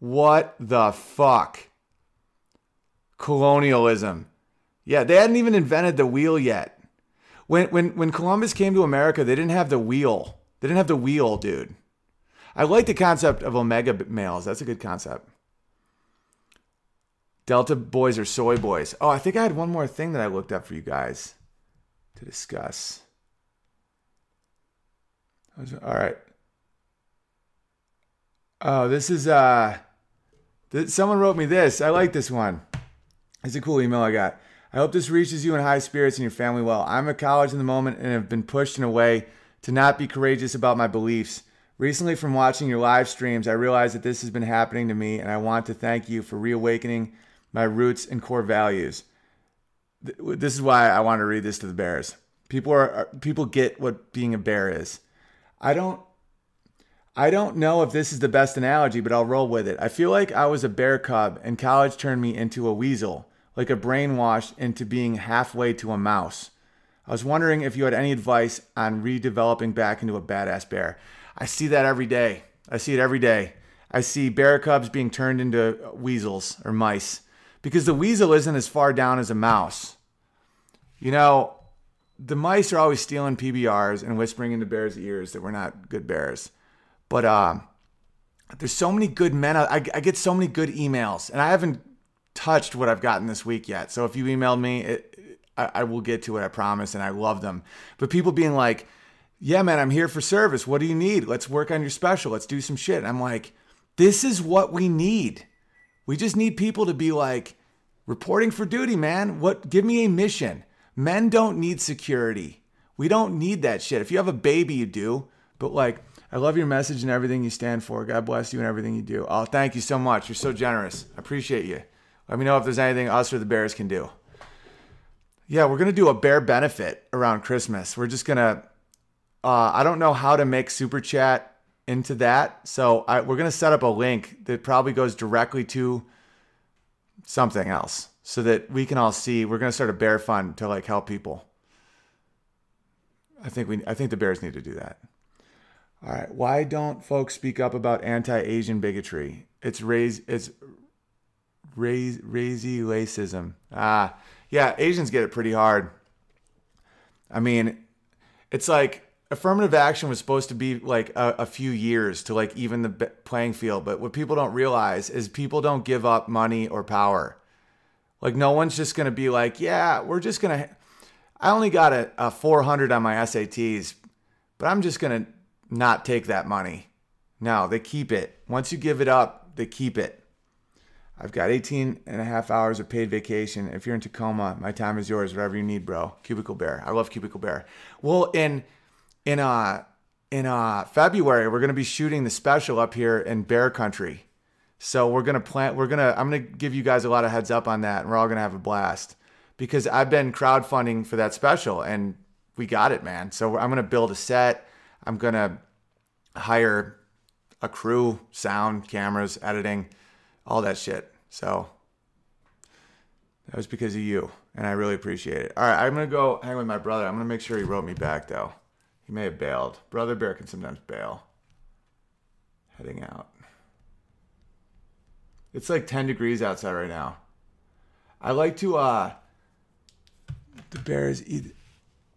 What the fuck? Colonialism. Yeah, they hadn't even invented the wheel yet. When when when Columbus came to America, they didn't have the wheel. They didn't have the wheel, dude. I like the concept of omega males. That's a good concept. Delta boys are soy boys. Oh, I think I had one more thing that I looked up for you guys to discuss. All right. Oh, this is, uh, th- someone wrote me this. I like this one. It's a cool email I got. I hope this reaches you in high spirits and your family well. I'm at college in the moment and have been pushed in a way to not be courageous about my beliefs. Recently, from watching your live streams, I realized that this has been happening to me, and I want to thank you for reawakening my roots and core values. This is why I want to read this to the bears. People are, are people get what being a bear is. I don't I don't know if this is the best analogy, but I'll roll with it. I feel like I was a bear cub and college turned me into a weasel, like a brainwashed into being halfway to a mouse. I was wondering if you had any advice on redeveloping back into a badass bear. I see that every day. I see it every day. I see bear cubs being turned into weasels or mice. Because the weasel isn't as far down as a mouse. You know, the mice are always stealing P B Rs and whispering into bears' ears that we're not good bears. But um, there's so many good men. I, I get so many good emails. And I haven't touched what I've gotten this week yet. So if you emailed me, it, I, I will get to it, I promise. And I love them. But people being like, yeah, man, I'm here for service. What do you need? Let's work on your special. Let's do some shit. And I'm like, this is what we need. We just need people to be like, reporting for duty, man. What? Give me a mission. Men don't need security. We don't need that shit. If you have a baby, you do. But like, I love your message and everything you stand for. God bless you and everything you do. Oh, thank you so much. You're so generous. I appreciate you. Let me know if there's anything us or the bears can do. Yeah, we're going to do a bear benefit around Christmas. We're just going to, uh, I don't know how to make Super Chat into that. So I, we're going to set up a link that probably goes directly to something else so that we can all see. We're going to start a bear fund to like help people. I think we, I think the bears need to do that. All right. Why don't folks speak up about anti-Asian bigotry? It's raise, it's raise, raisy racism. Ah, yeah. Asians get it pretty hard. I mean, it's like affirmative action was supposed to be like a, a few years to like even the playing field. But what people don't realize is people don't give up money or power. Like no one's just going to be like, yeah, we're just going to, I only got a, a four hundred on my S A Ts, but I'm just going to not take that money. No, they keep it. Once you give it up, they keep it. I've got eighteen and a half hours of paid vacation. If you're in Tacoma, my time is yours, whatever you need, bro. Cubicle Bear. I love Cubicle Bear. Well, in, in, uh, in uh, February, we're going to be shooting the special up here in Bear Country. So we're going to plan, we're going to, I'm going to give you guys a lot of heads up on that. And we're all going to have a blast because I've been crowdfunding for that special and we got it, man. So I'm going to build a set. I'm going to hire a crew, sound, cameras, editing, all that shit. So that was because of you. And I really appreciate it. All right. I'm going to go hang with my brother. I'm going to make sure he wrote me back though. He may have bailed. Brother Bear can sometimes bail. Heading out. It's like ten degrees outside right now. I like to, uh, the Bears eat.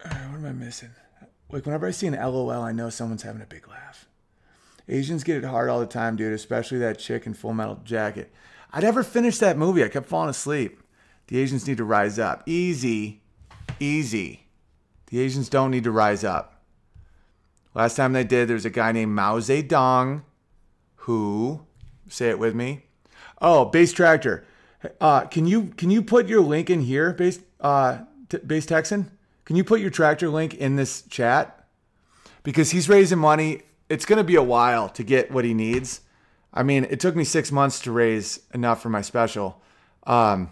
What am I missing? Like whenever I see an LOL, I know someone's having a big laugh. Asians get it hard all the time, dude, especially that chick in Full Metal Jacket. I never finished that movie. I kept falling asleep. The Asians need to rise up. Easy. Easy. The Asians don't need to rise up. Last time they did, there's a guy named Mao Zedong who, say it with me. Oh, Bass Tractor. Uh, can you can you put your link in here, Bass, uh, t- Bass Texan? Can you put your tractor link in this chat? Because he's raising money. It's going to be a while to get what he needs. I mean, it took me six months to raise enough for my special. Um,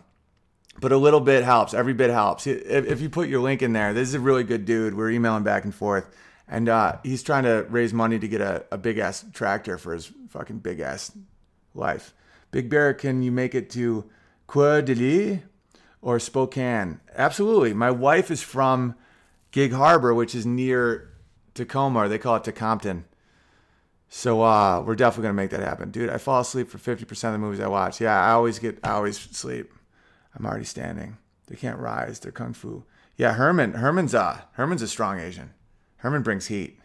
but a little bit helps. Every bit helps. If, if you put your link in there, this is a really good dude. We're emailing back and forth. And uh, he's trying to raise money to get a, a big-ass tractor for his fucking big-ass life. Big Bear, can you make it to Quadili or Spokane? Absolutely. My wife is from Gig Harbor, which is near Tacoma, or they call it Tecompton. So uh, we're definitely going to make that happen. Dude, I fall asleep for fifty percent of the movies I watch. Yeah, I always get, I always sleep. I'm already standing. They can't rise. They're kung fu. Yeah, Herman. Herman's a, Herman's a strong Asian. Herman brings heat.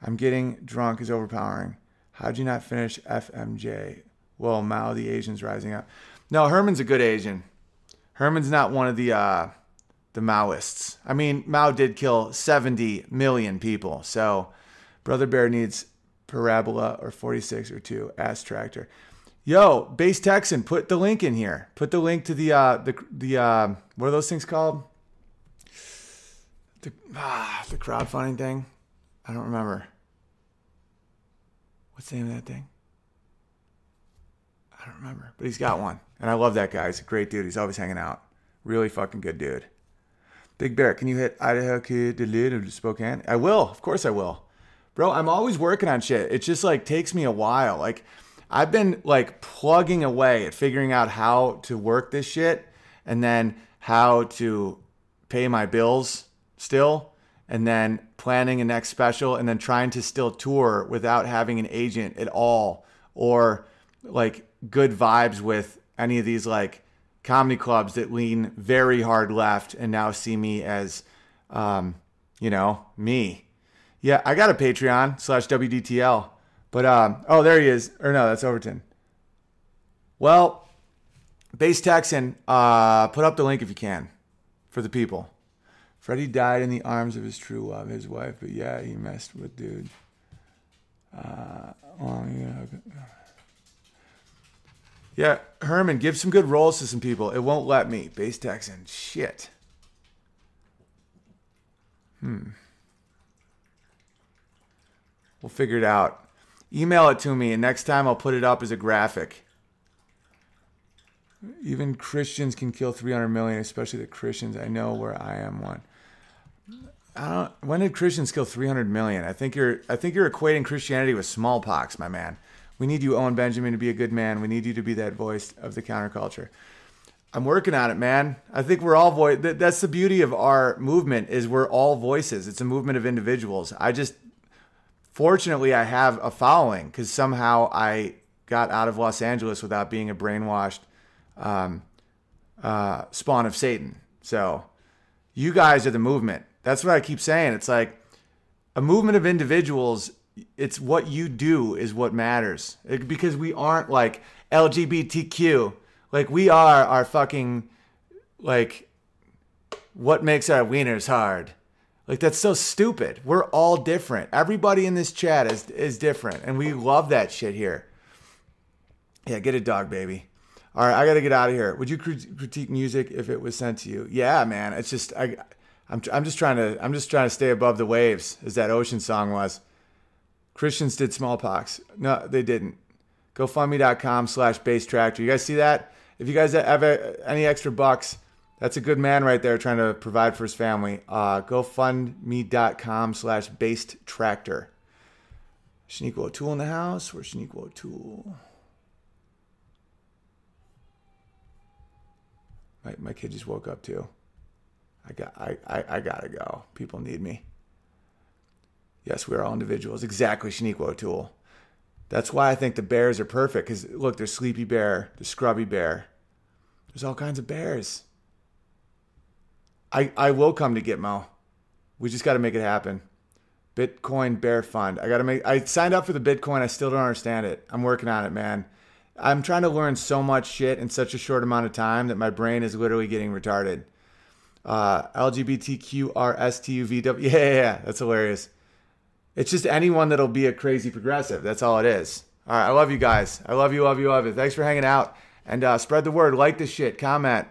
I'm getting drunk is overpowering. How'd you not finish F M J? Well, Mao, the Asian's rising up. No, Herman's a good Asian. Herman's not one of the uh, the Maoists. I mean, Mao did kill seventy million people. So Brother Bear needs Parabola or forty-six or two. Ass Tractor. Yo, Bass Texan, put the link in here. Put the link to the, uh, the, the uh, what are those things called? The, ah, the crowdfunding thing? I don't remember. What's the name of that thing? I don't remember, but he's got one. And I love that guy. He's a great dude. He's always hanging out. Really fucking good dude. Big Bear, can you hit Idaho, Kid, Spokane? I will. Of course I will. Bro, I'm always working on shit. It just like takes me a while. Like I've been like plugging away at figuring out how to work this shit and then how to pay my bills still and then planning a next special and then trying to still tour without having an agent at all or like good vibes with any of these like comedy clubs that lean very hard left and now see me as, um, you know, me. Yeah. I got a Patreon slash W D T L, but, um, oh, there he is. Or no, that's Overton. Well, Bass Texan, uh, put up the link if you can for the people. Freddie died in the arms of his true love, his wife, but yeah, he messed with dude. Uh, oh, yeah. Yeah, Herman, give some good rolls to some people. It won't let me. Bass Texan. Shit. Hmm. We'll figure it out. Email it to me, and next time I'll put it up as a graphic. Even Christians can kill three hundred million, especially the Christians. I know where I am one. I don't. When did Christians kill three hundred million? I think you're. I think you're equating Christianity with smallpox, my man. We need you, Owen Benjamin, to be a good man. We need you to be that voice of the counterculture. I'm working on it, man. I think we're all voice. That's the beauty of our movement is we're all voices. It's a movement of individuals. I just Fortunately, I have a following because somehow I got out of Los Angeles without being a brainwashed um, uh, spawn of Satan. So you guys are the movement. That's what I keep saying. It's like a movement of individuals. It's what you do is what matters, it, because we aren't like L G B T Q. Like, we are our fucking, like, what makes our wieners hard? Like, that's so stupid. We're all different. Everybody in this chat is is different, and we love that shit here. Yeah, get a dog, baby. All right, I gotta get out of here. Would you crit- critique music if it was sent to you? Yeah, man. It's just I, I'm I'm just trying to I'm just trying to stay above the waves, as that Oceans song was. Christians did smallpox. No, they didn't. GoFundMe dot com slash bass tractor. You guys see that? If you guys have any extra bucks, that's a good man right there trying to provide for his family. Uh, GoFundMe dot com slash bass tractor. Shaniqua O'Toole in the house. Where's Shaniqua O'Toole? My my kid just woke up too. I got I, I, I gotta go. People need me. Yes, we are all individuals. Exactly, Shaniqua O'Toole. That's why I think the bears are perfect. Because, look, there's Sleepy Bear, there's Scrubby Bear. There's all kinds of bears. I, I will come to Gitmo. We just got to make it happen. Bitcoin Bear Fund. I got to make. I signed up for the Bitcoin. I still don't understand it. I'm working on it, man. I'm trying to learn so much shit in such a short amount of time that my brain is literally getting retarded. Uh, L G B T Q R S T U V W. Yeah, yeah, yeah. That's hilarious. It's just anyone that'll be a crazy progressive. That's all it is. All right. I love you guys. I love you, love you, love you. Thanks for hanging out. And uh, spread the word. Like this shit. Comment.